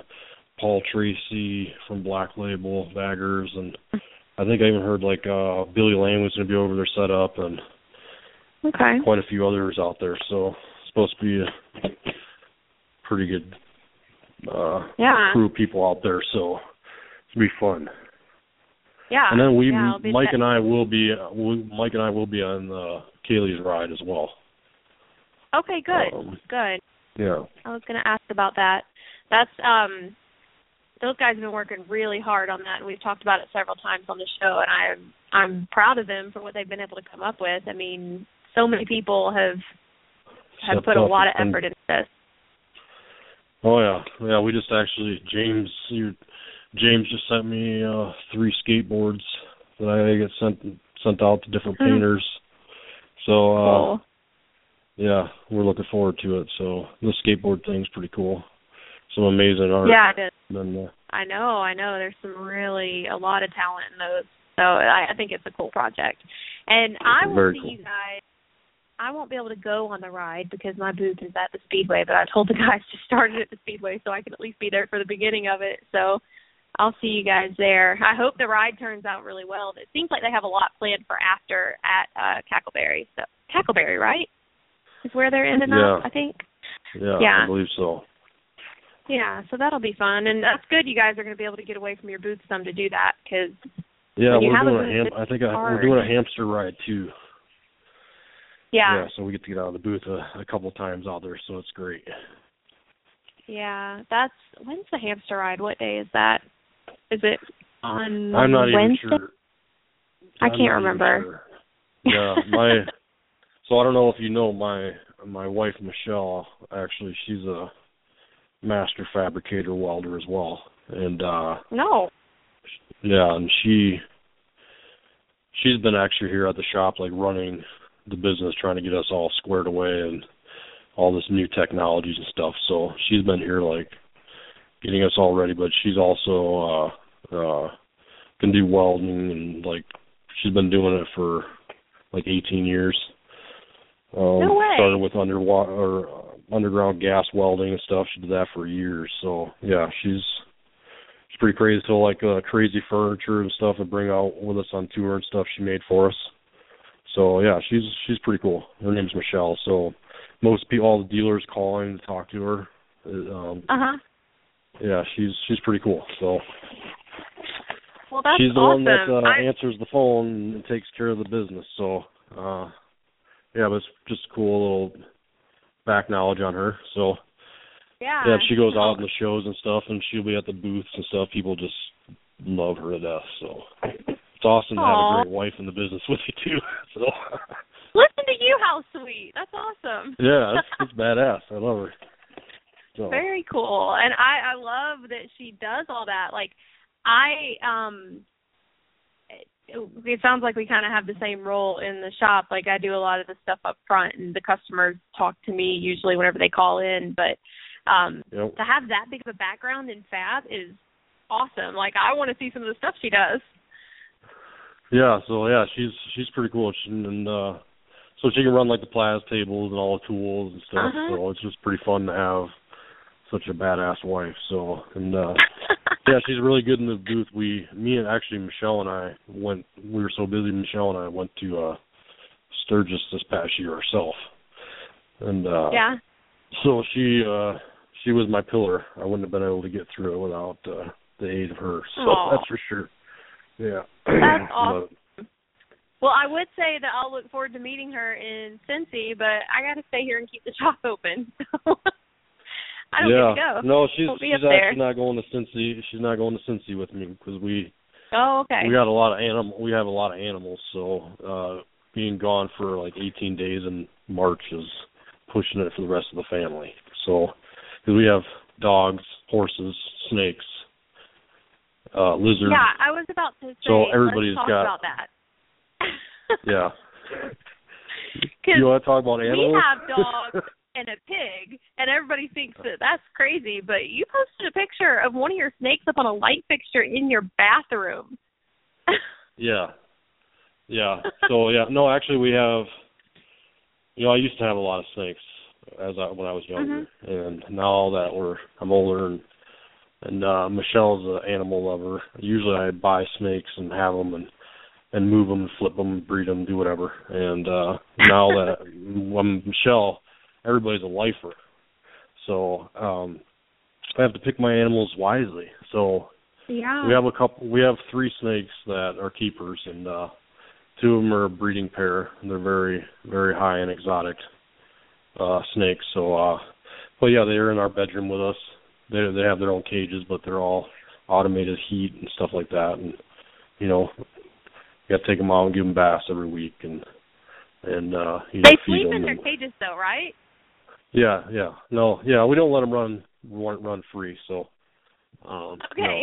Paul Tracy from Black Label Baggers, and I think I even heard like uh, Billy Lane was going to be over there set up, and okay. quite a few others out there. So it's supposed to be a pretty good. Uh, yeah. crew of people out there, so it'll be fun. Yeah, and then we, yeah, Mike and I will be, we, Mike and I will be on uh, Kaylee's ride as well. Okay, good, um, good. Yeah, I was going to ask about that. That's um, those guys have been working really hard on that, and we've talked about it several times on the show. And I'm I'm proud of them for what they've been able to come up with. I mean, so many people have have Stepped put a lot of effort into this. Oh, yeah. Yeah, we just actually, James you, James just sent me uh, three skateboards that I get sent sent out to different mm-hmm. painters. So, uh, cool. yeah, we're looking forward to it. So the skateboard thing's pretty cool. Some amazing art. Yeah, it is. And then, uh, I know, I know. There's some really, a lot of talent in those. So I, I think it's a cool project. And I will see cool. you guys. I won't be able to go on the ride because my booth is at the Speedway, but I told the guys to start it at the Speedway so I could at least be there for the beginning of it. So I'll see you guys there. I hope the ride turns out really well. It seems like they have a lot planned for after at uh, Cackleberry. So Cackleberry, right, is where they're ending yeah. up, I think. Yeah, yeah, I believe so. Yeah, so that'll be fun. And that's good you guys are going to be able to get away from your booth some to do that, because yeah, we're doing a ham- I think I, we're doing a hamster ride, too. Yeah. yeah, so we get to get out of the booth a, a couple of times out there, so it's great. Yeah, that's, when's the hamster ride? What day is that? Is it on I'm not Wednesday? Even sure. I I'm can't remember. Sure. Yeah, my, so I don't know if you know, my my wife, Michelle, actually, she's a master fabricator welder as well. And uh, no. Yeah, and she, she's been actually here at the shop, like, running the business, trying to get us all squared away and all this new technologies and stuff. So she's been here, like, getting us all ready, but she's also uh, uh, can do welding, and, like, she's been doing it for, like, eighteen years. Um, no way. Started with underwater, or, uh, underground gas welding and stuff. She did that for years. So, yeah, she's, she's pretty crazy. So, like, uh, crazy furniture and stuff to bring out with us on tour and stuff she made for us. So, yeah, she's she's pretty cool. Her name's Michelle. So most people, all the dealers call in to talk to her. Um, uh-huh. Yeah, she's she's pretty cool. So well, that's she's the awesome. One that uh, I... answers the phone and takes care of the business. So, uh, yeah, but it's just a cool little back knowledge on her. So, yeah, yeah she goes out in the shows and stuff, and she'll be at the booths and stuff. People just love her to death, so... It's awesome to Aww. Have a great wife in the business with you, too. So. Listen to you, how sweet. That's awesome. Yeah, that's, that's badass. I love her. So. Very cool. And I, I love that she does all that. Like, I, um, it, it sounds like we kind of have the same role in the shop. Like, I do a lot of the stuff up front, and the customers talk to me usually whenever they call in. But um, yep. to have that big of a background in fab is awesome. Like, I want to see some of the stuff she does. Yeah, so, yeah, she's she's pretty cool. She, and uh, so she can run, like, the plasma tables and all the tools and stuff. Uh-huh. So it's just pretty fun to have such a badass wife. So, and uh, Yeah, she's really good in the booth. We, me and actually Michelle and I went, we were so busy, Michelle and I went to uh, Sturgis this past year ourselves. And uh, yeah. So she uh, she was my pillar. I wouldn't have been able to get through it without uh, the aid of her. So Aww. That's for sure. Yeah. That's awesome. But, well, I would say that I'll look forward to meeting her in Cincy, but I got to stay here and keep the shop open. So I don't yeah. get to go. No, she's, she's actually there. not going to Cincy. She's not going to Cincy with me because we. Oh, okay. We got a lot of animal. We have a lot of animals, so uh, being gone for like eighteen days in March is pushing it for the rest of the family. So, because we have dogs, horses, snakes, uh, lizards. Yeah, I was about to say. So everybody's let's talk got about that. Yeah. You want to talk about animals? We have dogs and a pig, and everybody thinks that that's crazy. But you posted a picture of one of your snakes up on a light fixture in your bathroom. yeah. Yeah. So yeah. No, actually, we have. You know, I used to have a lot of snakes as I, when I was younger, mm-hmm. and now that we're I'm older and and uh, Michelle's an animal lover. Usually, I buy snakes and have them and and move them, flip them, breed them, do whatever. And uh, now that I'm Michelle, everybody's a lifer, so um, I have to pick my animals wisely. So yeah. we have a couple. We have three snakes that are keepers and. Uh, Two of them are a breeding pair, and they're very, very high and exotic uh, snakes. So, uh, but yeah, they're in our bedroom with us. They they have their own cages, but they're all automated heat and stuff like that. And you know, you got to take them out and give them baths every week. And and uh, you know, they sleep in their cages, though, right? Yeah, yeah, no, yeah. We don't let them run run free. So um, okay.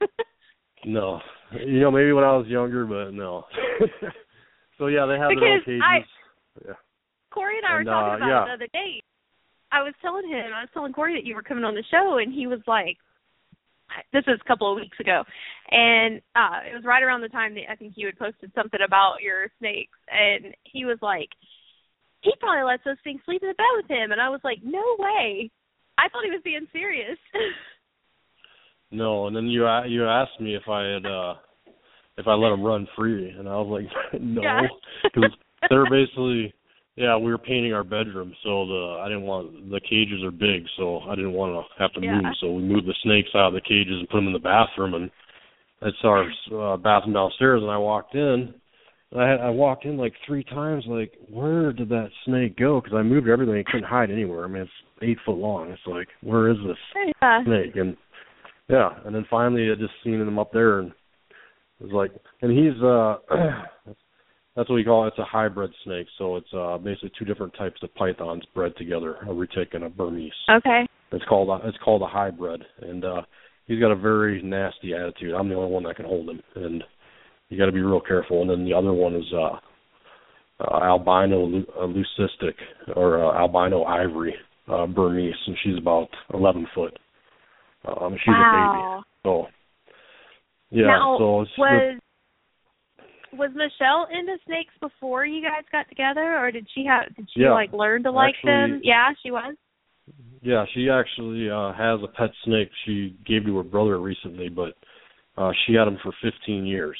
No. No, you know, maybe when I was younger, but no. So, yeah, they have because their own cages. I, yeah. Corey and I and, were talking uh, about yeah. it the other day. I was telling him, I was telling Corey that you were coming on the show, and he was like, this was a couple of weeks ago, and uh, it was right around the time that I think you had posted something about your snakes, and he was like, he probably lets those things sleep in the bed with him, and I was like, no way. I thought he was being serious. No, and then you you asked me if I had uh, if I let them run free, and I was like, no, because yeah. they're basically yeah we were painting our bedroom, so the I didn't want the cages are big, so I didn't want to have to yeah. move, so we moved the snakes out of the cages and put them in the bathroom, and it's our uh, bathroom downstairs, and I walked in, and I had, I walked in like three times, like where did that snake go? Because I moved everything, I couldn't hide anywhere. I mean, it's eight foot long. It's like where is this yeah. snake? And yeah, and then finally I just seen him up there, and it was like, and he's, uh, that's what we call it, it's a hybrid snake, so it's uh, basically two different types of pythons bred together, a retic and a Burmese. Okay. It's called a, it's called a hybrid, and uh, he's got a very nasty attitude. I'm the only one that can hold him, and you got to be real careful. And then the other one is uh, uh, albino leucistic, or uh, albino ivory uh, Burmese, and she's about eleven foot. Um, she's wow. a baby. So, yeah. Now, so it's, was it's, was Michelle into snakes before you guys got together, or did she have? Did she yeah, like learn to like actually, them? Yeah, she was. Yeah, she actually uh, has a pet snake. She gave to her brother recently, but uh, she had him for fifteen years.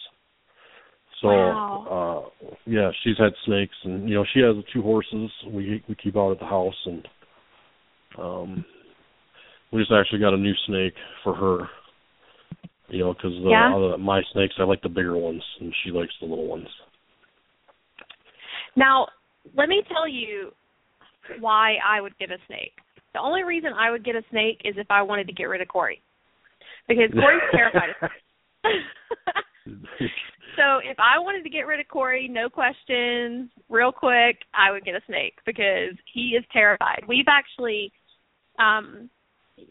So, wow. uh, yeah, she's had snakes, and you know, she has two horses we we keep out at the house, and um. we just actually got a new snake for her, you know, because yeah. uh, my snakes, I like the bigger ones, and she likes the little ones. Now, let me tell you why I would get a snake. The only reason I would get a snake is if I wanted to get rid of Corey, because Corey's terrified of snakes. So if I wanted to get rid of Corey, no questions, real quick, I would get a snake because he is terrified. We've actually... Um,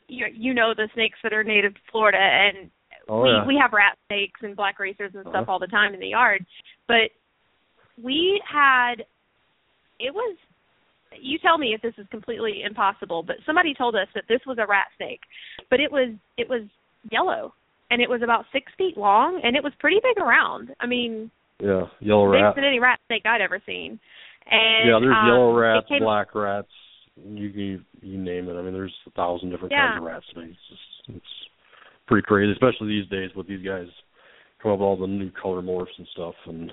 You, you know the snakes that are native to Florida, and oh, yeah. we, we have rat snakes and black racers and stuff uh-huh. all the time in the yard. But we had, it was, you tell me if this is completely impossible, but somebody told us that this was a rat snake, but it was it was yellow, and it was about six feet long, and it was pretty big around. I mean, yeah, yellow rat. Bigger than any rat snake I'd ever seen. And yeah, there's um, yellow rats, black rats. You, you you name it. I mean, there's a thousand different yeah. kinds of rat snakes. It's, it's pretty crazy, especially these days with these guys come up with all the new color morphs and stuff. And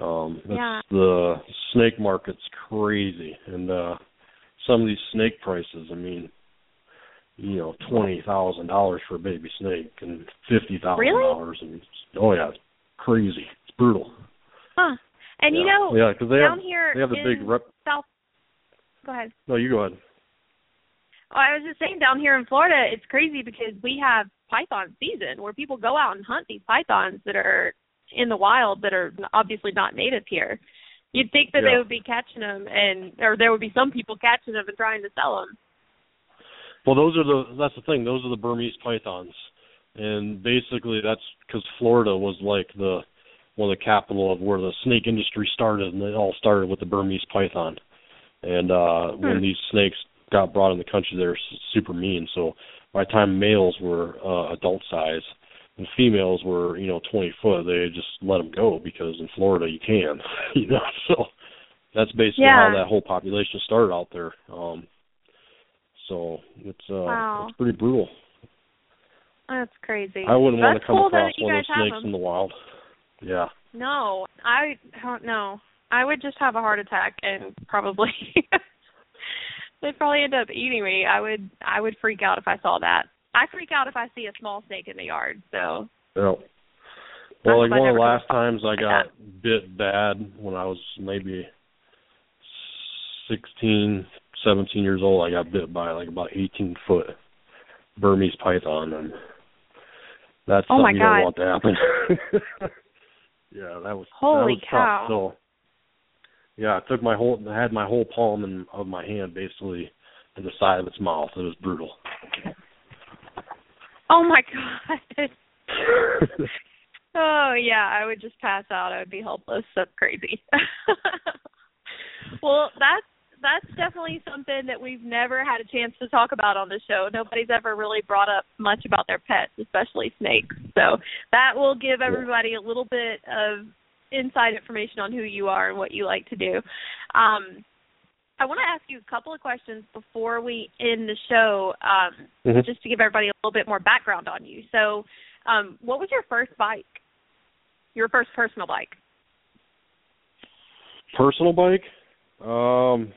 um, that's, yeah. the snake market's crazy. And uh, some of these snake prices, I mean, you know, twenty thousand dollars for a baby snake and fifty thousand dollars. Really? And, oh, yeah, it's crazy. It's brutal. Huh. And, yeah. you know, yeah, 'cause they down have, here they have the big rep- South. Go ahead. No, you go ahead. Oh, I was just saying, down here in Florida, it's crazy because we have python season where people go out and hunt these pythons that are in the wild that are obviously not native here. You'd think that yeah. they would be catching them, and or there would be some people catching them and trying to sell them. Well, those are the that's the thing. Those are the Burmese pythons, and basically that's because Florida was like the one of the capital of where the snake industry started, and it all started with the Burmese python. And uh, hmm. when these snakes got brought in the country, they were super mean. So by the time males were uh, adult size and females were, you know, twenty foot, they just let them go because in Florida you can, you know. So that's basically yeah. how that whole population started out there. Um, so it's uh, wow. it's pretty brutal. That's crazy. I wouldn't that's want to come cool across one of those snakes in the wild. Yeah. No, I don't know. I would just have a heart attack and probably they'd probably end up eating me. I would I would freak out if I saw that. I freak out if I see a small snake in the yard. So. Yeah. Well, like one of the last times I got bit bad when I was maybe sixteen, seventeen years old, I got bit by like about eighteen foot Burmese python, and that's something you don't want to happen. Yeah, that was holy cow. So, yeah, I took my whole, I had my whole palm in, of my hand basically in the side of its mouth. It was brutal. Oh my god. Oh yeah, I would just pass out. I would be helpless. That's crazy. Well, that's that's definitely something that we've never had a chance to talk about on the show. Nobody's ever really brought up much about their pets, especially snakes. So that will give everybody a little bit of inside information on who you are and what you like to do. Um, I want to ask you a couple of questions before we end the show, um, mm-hmm. just to give everybody a little bit more background on you. So um, what was your first bike, your first personal bike? Personal bike? Um, man.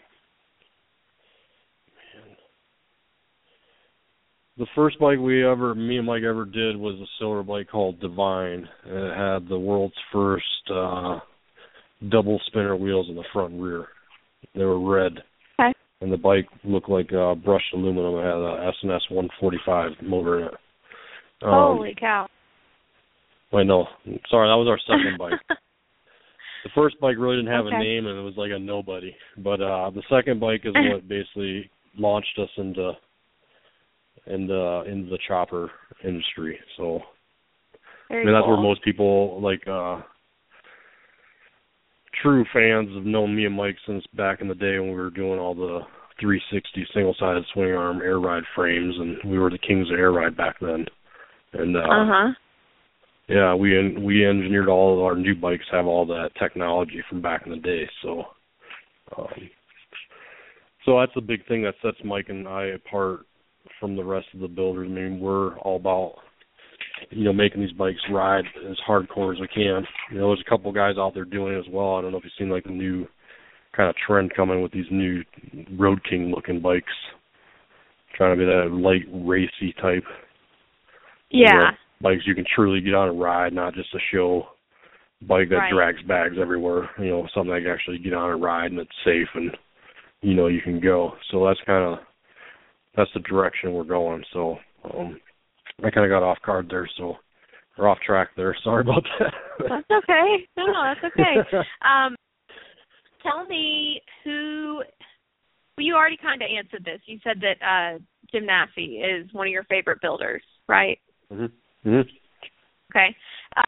The first bike we ever, me and Mike ever did was a silver bike called Divine. And it had the world's first uh, double spinner wheels in the front and rear. They were red. Okay. And the bike looked like uh, brushed aluminum. It had a S and S one forty-five motor in it. Um, Holy cow. Wait, no. Sorry, that was our second bike. The first bike really didn't have okay. a name, and it was like a nobody. But uh, the second bike is what basically launched us into, into, into the chopper industry. So, Very I mean, cool. that's where most people, like... Uh, true fans have known me and Mike since back in the day when we were doing all the three sixty single-sided swing arm air ride frames, and we were the kings of air ride back then. And uh, uh-huh. yeah, we we engineered all of our new bikes have all that technology from back in the day. So, um, so that's the big thing that sets Mike and I apart from the rest of the builders. I mean, we're all about, you know, making these bikes ride as hardcore as we can. You know, there's a couple guys out there doing it as well. I don't know if you've seen, like, the new kind of trend coming with these new Road King-looking bikes, trying to be that light, racy type. Yeah. You know, bikes you can truly get on and ride, not just a show bike that right. drags bags everywhere. You know, something that you actually get on and ride and it's safe and, you know, you can go. So that's kind of, that's the direction we're going. So, um I kind of got off guard there, so we're off track there. Sorry about that. That's okay. No, no, that's okay. Um, tell me who well, – you already kind of answered this. You said that uh, Jim Nasi is one of your favorite builders, right? Mm-hmm. Mm-hmm. Okay.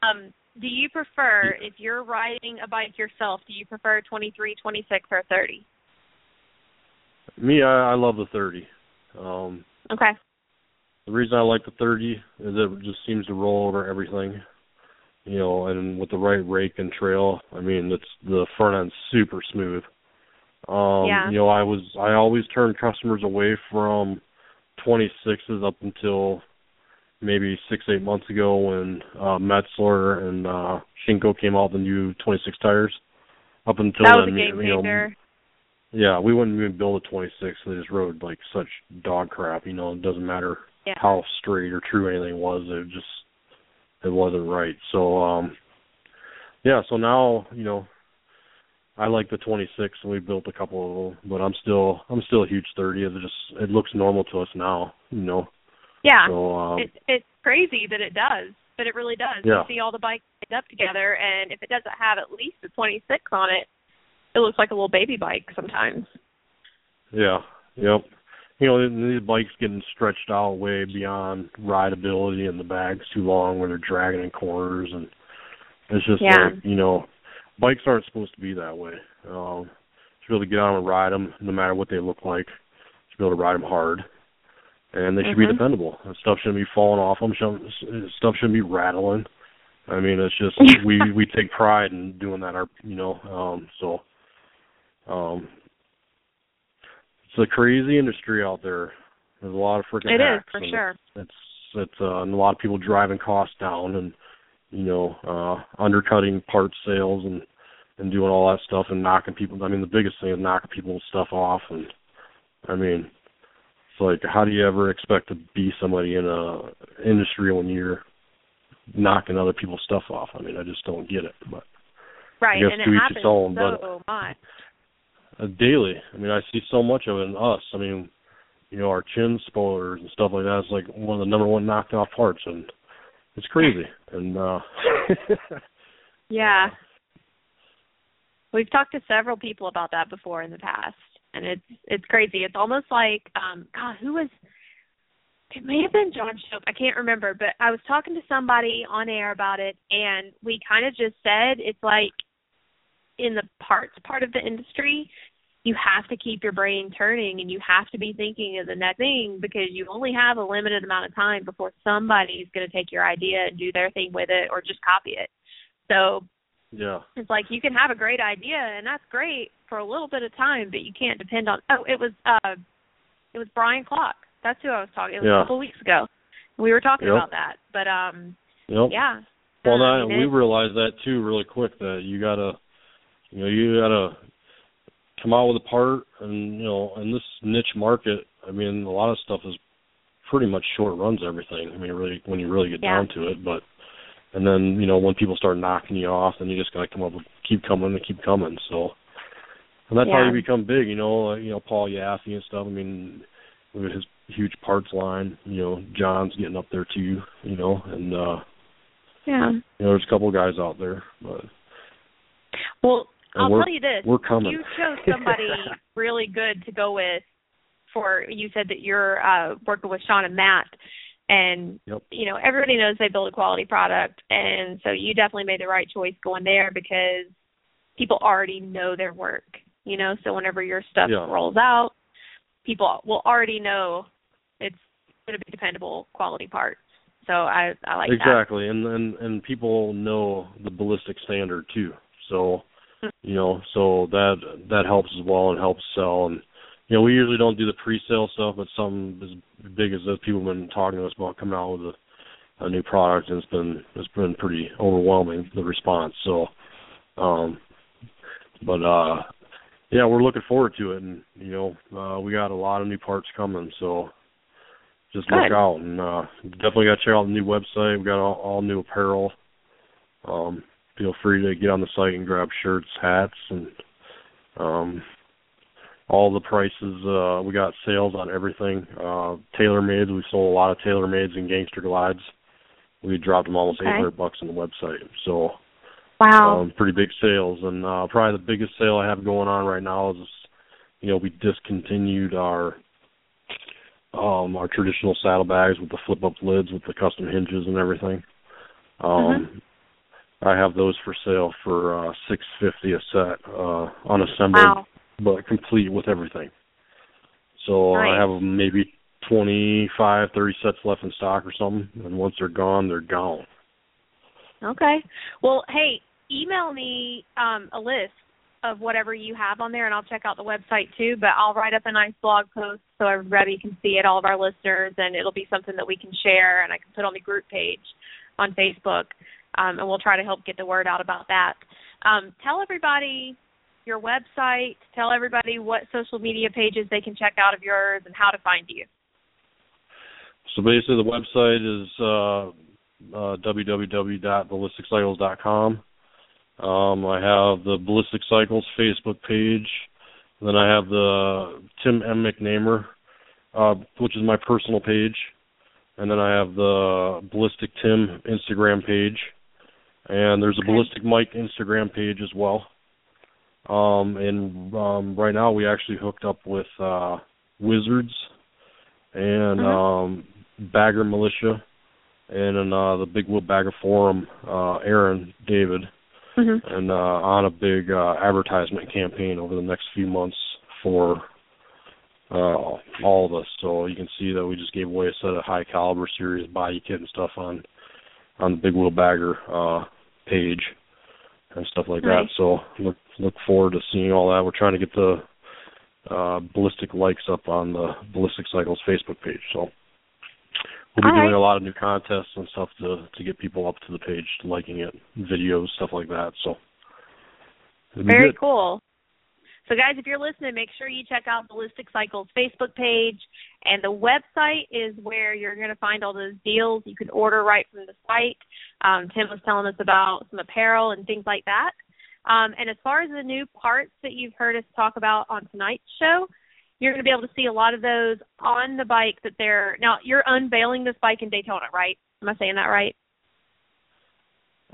Um, do you prefer, if you're riding a bike yourself, do you prefer twenty-three, twenty-six, or thirty? Me, I, I love the thirty. Um, okay. The reason I like the thirty is it just seems to roll over everything, you know, and with the right rake and trail, I mean, it's the front end's super smooth. Um, yeah. You know, I was I always turned customers away from twenty-sixes up until maybe six, eight months ago when uh, Metzler and uh, Shinko came out with the new twenty-six tires. Up until that was then, a game you know, yeah, we wouldn't even build a twenty-six. They just rode like such dog crap. You know, it doesn't matter yeah. how straight or true anything was. It just it wasn't right. So um, yeah, so now you know. I like the twenty-six, and we built a couple of them, but I'm still I'm still a huge thirty. It just it looks normal to us now, you know. Yeah, so, um, it, it's crazy that it does, but it really does. Yeah. You see all the bikes up together, and if it doesn't have at least a twenty-six on it, it looks like a little baby bike sometimes. Yeah, yep. You know, these bikes getting stretched out way beyond rideability, and the bag's too long where they're dragging in corners, and it's just yeah. like, you know, bikes aren't supposed to be that way. Um, to be able to get on and ride them, no matter what they look like, to be able to ride them hard, and they mm-hmm. should be dependable. Stuff shouldn't be falling off them. Stuff shouldn't be rattling. I mean, it's just we, we take pride in doing that. Our you know, um, so um, it's a crazy industry out there. There's a lot of freaking it hacks. It is for sure. It's it's uh, and a lot of people driving costs down and. You know, uh, undercutting part sales and, and doing all that stuff and knocking people. I mean, the biggest thing is knocking people's stuff off. And I mean, it's like, how do you ever expect to be somebody in a industry when you're knocking other people's stuff off? I mean, I just don't get it. But right, I guess and it happens its own, so much. Uh, daily. I mean, I see so much of it in us. I mean, you know, our chin spoilers and stuff like that is like one of the number one knocked off parts. And it's crazy. And uh, yeah. We've talked to several people about that before in the past, and it's it's crazy. It's almost like, um, God, who was – it may have been John Shope. I can't remember, but I was talking to somebody on air about it, and we kind of just said it's like in the parts part of the industry, you have to keep your brain turning, and you have to be thinking of the next thing because you only have a limited amount of time before somebody's going to take your idea and do their thing with it or just copy it. So yeah, it's like you can have a great idea, and that's great for a little bit of time, but you can't depend on – oh, it was uh, it was Brian Clock. That's who I was talking – it was yeah. a couple weeks ago. We were talking yep. about that. But, um, yep. yeah. Well, uh, I mean, we realized that, too, really quick, that you got to – you know, you got to – come out with a part, and you know, in this niche market, I mean, a lot of stuff is pretty much short runs everything. I mean, really, when you really get yeah. down to it. But and then you know, when people start knocking you off, then you just gotta come up with keep coming and keep coming. So, and that's yeah. how you become big. You know, like, you know, Paul Yaffe and stuff. I mean, with his huge parts line. You know, John's getting up there too. You know, and uh, yeah, you know, there's a couple of guys out there, but well. And I'll tell you this, we're coming. You chose somebody really good to go with for, you said that you're uh, working with Sean and Matt, and, yep. you know, everybody knows they build a quality product, and so you definitely made the right choice going there because people already know their work, you know, so whenever your stuff yeah. rolls out, people will already know it's going to be dependable quality parts. So I, I like exactly. that. Exactly, and, and, and people know the ballistic standard, too, so... You know, so that that helps as well and helps sell. And, you know, we usually don't do the pre-sale stuff, but something as big as those people have been talking to us about coming out with a, a new product, and it's been it's been pretty overwhelming, the response. So, um, but, uh, yeah, we're looking forward to it. And, you know, uh, we got a lot of new parts coming, so just Good. Look out. And uh, definitely got to check out the new website. We got all, all new apparel. Um Feel free to get on the site and grab shirts, hats, and um, all the prices. Uh, we got sales on everything. Uh, Tailor-Mades, we sold a lot of Tailor-Mades and Gangster Glides. We dropped them almost okay. eight hundred bucks on the website. So, wow, um, pretty big sales. And uh, probably the biggest sale I have going on right now is, you know, we discontinued our um, our traditional saddlebags with the flip-up lids, with the custom hinges and everything. Um mm-hmm. I have those for sale for uh, six hundred fifty dollars a set, uh, unassembled, wow. but complete with everything. So nice. I have maybe twenty-five, thirty sets left in stock or something, and once they're gone, they're gone. Okay. Well, hey, email me um, a list of whatever you have on there, and I'll check out the website too, but I'll write up a nice blog post so everybody can see it, all of our listeners, and it'll be something that we can share and I can put on the group page on Facebook, um, and we'll try to help get the word out about that. Um, tell everybody your website, tell everybody what social media pages they can check out of yours and how to find you. So basically the website is uh, uh, w w w dot ballistic cycles dot com. Um, I have the Ballistic Cycles Facebook page, and then I have the Tim M. McNamara, uh, which is my personal page, and then I have the Ballistic Tim Instagram page, and there's a okay. Ballistic Mike Instagram page as well. Um, and um, right now we actually hooked up with uh, Wizards and mm-hmm. um, Bagger Militia, and in, uh, the Big Wheel Bagger Forum, uh, Aaron, David. Mm-hmm. And uh, on a big uh, advertisement campaign over the next few months for uh, all of us. So you can see that we just gave away a set of high caliber series body kit and stuff on on the Big Wheel Bagger uh, page and stuff like that. Right. So look look forward to seeing all that. We're trying to get the uh, ballistic likes up on the Ballistic Cycles Facebook page. So we'll be all doing right. a lot of new contests and stuff to to get people up to the page, liking it, videos, stuff like that. So very good. Cool. So, guys, if you're listening, make sure you check out Ballistic Cycles Facebook page. And the website is where you're going to find all those deals. You can order right from the site. Um, Tim was telling us about some apparel and things like that. Um, and as far as the new parts that you've heard us talk about on tonight's show, you're going to be able to see a lot of those on the bike that they're... Now, you're unveiling this bike in Daytona, right? Am I saying that right?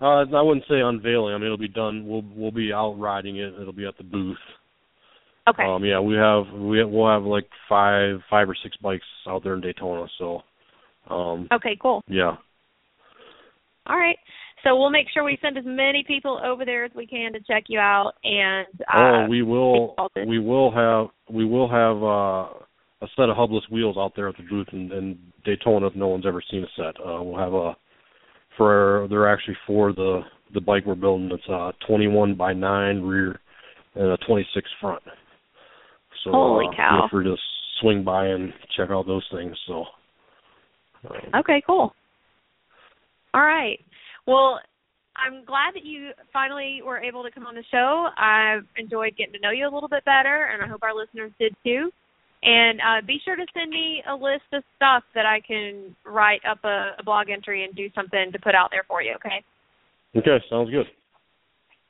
Uh, I wouldn't say unveiling. I mean, it'll be done. We'll we'll be out riding it. It'll be at the booth. Okay. Um, yeah, we have, we have, we'll have like five five or six bikes out there in Daytona. So. Um, okay, cool. Yeah. All right. So we'll make sure we send as many people over there as we can to check you out. And uh, oh, we will, we will have, we will have uh, a set of hubless wheels out there at the booth in, in Daytona. If no one's ever seen a set, uh, we'll have a for they're actually for the the bike we're building. It's a twenty-one by nine rear and a twenty-six front. So holy uh, cow! Feel free to swing by and check out those things. So. Um, okay. Cool. All right. Well, I'm glad that you finally were able to come on the show. I've enjoyed getting to know you a little bit better, and I hope our listeners did too. And uh, be sure to send me a list of stuff that I can write up a, a blog entry and do something to put out there for you, okay? Okay, sounds good.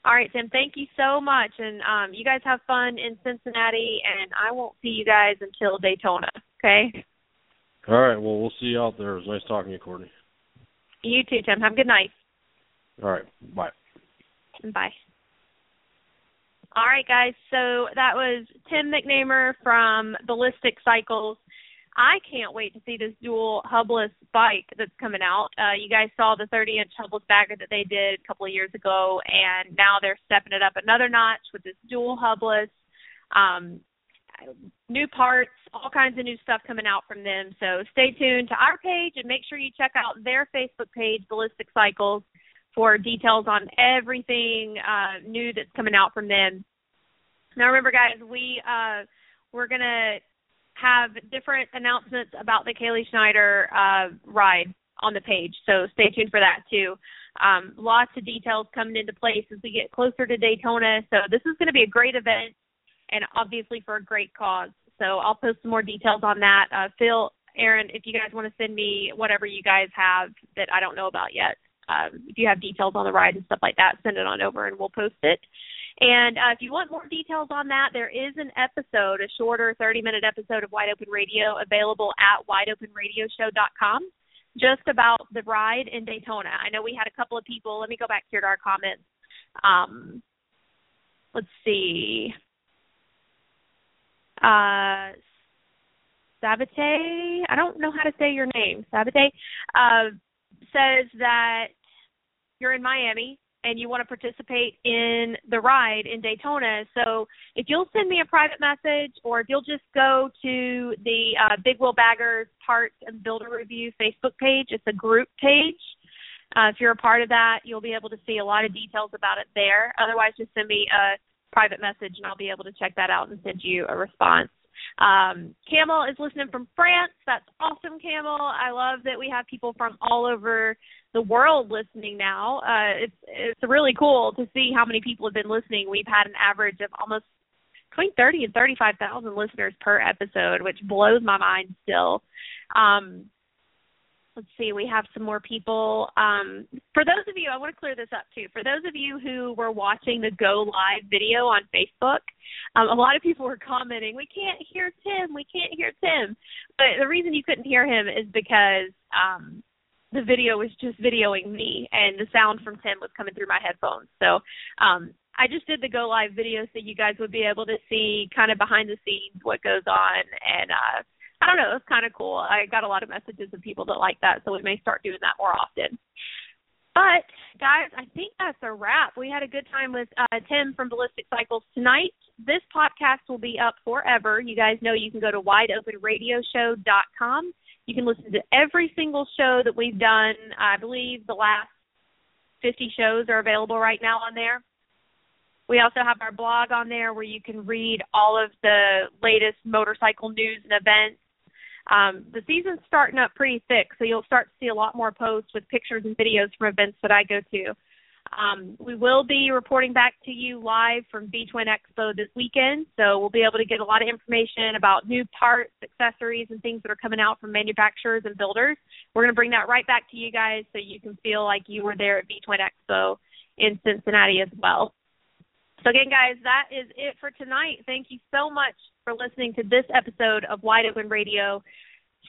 All right, Tim, thank you so much. And um, you guys have fun in Cincinnati, and I won't see you guys until Daytona, okay? All right, well, we'll see you out there. It was nice talking to you, Courtney. You too, Tim. Have a good night. All right. Bye. Bye. All right, guys. So that was Tim McNamara from Ballistic Cycles. I can't wait to see this dual hubless bike that's coming out. Uh, you guys saw the thirty-inch hubless bagger that they did a couple of years ago, and now they're stepping it up another notch with this dual hubless, um, new parts, all kinds of new stuff coming out from them. So stay tuned to our page and make sure you check out their Facebook page, Ballistic Cycles, for details on everything uh, new that's coming out from them. Now, remember, guys, we, uh, we're going to have different announcements about the Kaylee Schneider uh, ride on the page, so stay tuned for that, too. Um, lots of details coming into place as we get closer to Daytona, so this is going to be a great event and obviously for a great cause. So I'll post some more details on that. Uh, Phil, Aaron, if you guys want to send me whatever you guys have that I don't know about yet, Um, if you have details on the ride and stuff like that, send it on over and we'll post it. And uh, if you want more details on that, there is an episode, a shorter thirty-minute episode of Wide Open Radio available at wide open radio show dot com, just about the ride in Daytona. I know we had a couple of people. Let me go back here to our comments. Um, let's see. Uh, Sabate, I don't know how to say your name. Sabate uh, says that you're in Miami and you want to participate in the ride in Daytona. So if you'll send me a private message, or if you'll just go to the uh, Big Wheel Baggers Parts and Builder Review Facebook page, it's a group page. Uh, if you're a part of that, you'll be able to see a lot of details about it there. Otherwise, just send me a private message, and I'll be able to check that out and send you a response. Um, Camel is listening from France. That's awesome, Camel. I love that we have people from all over the world listening now. Uh, it's it's really cool to see how many people have been listening. We've had an average of almost between thirty and thirty-five thousand listeners per episode, which blows my mind still. Um, let's see, we have some more people. Um, for those of you, I want to clear this up too. For those of you who were watching the Go Live video on Facebook, um, a lot of people were commenting, we can't hear Tim, we can't hear Tim. But the reason you couldn't hear him is because um, the video was just videoing me, and the sound from Tim was coming through my headphones. So um, I just did the Go Live video so you guys would be able to see kind of behind the scenes what goes on, and uh, I don't know, it was kind of cool. I got a lot of messages of people that like that, so we may start doing that more often. But, guys, I think that's a wrap. We had a good time with uh, Tim from Ballistic Cycles tonight. This podcast will be up forever. You guys know you can go to wide open radio show dot com. You can listen to every single show that we've done. I believe the last fifty shows are available right now on there. We also have our blog on there where you can read all of the latest motorcycle news and events. Um, the season's starting up pretty thick, so you'll start to see a lot more posts with pictures and videos from events that I go to. Um, we will be reporting back to you live from V-Twin Expo this weekend, so we'll be able to get a lot of information about new parts, accessories, and things that are coming out from manufacturers and builders. We're going to bring that right back to you guys so you can feel like you were there at V-Twin Expo in Cincinnati as well. So, again, guys, that is it for tonight. Thank you so much for listening to this episode of Wide Open Radio.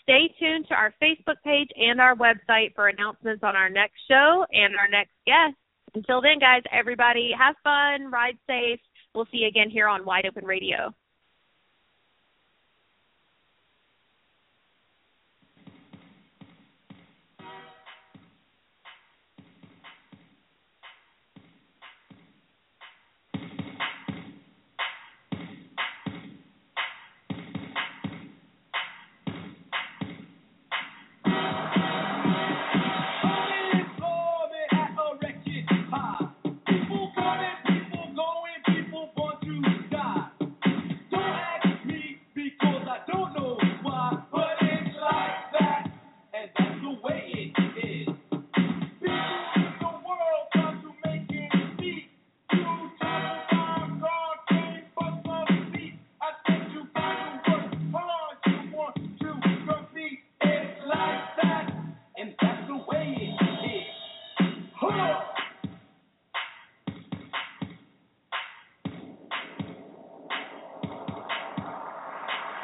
Stay tuned to our Facebook page and our website for announcements on our next show and our next guest. Until then, guys, everybody have fun, ride safe. We'll see you again here on Wide Open Radio.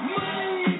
Money!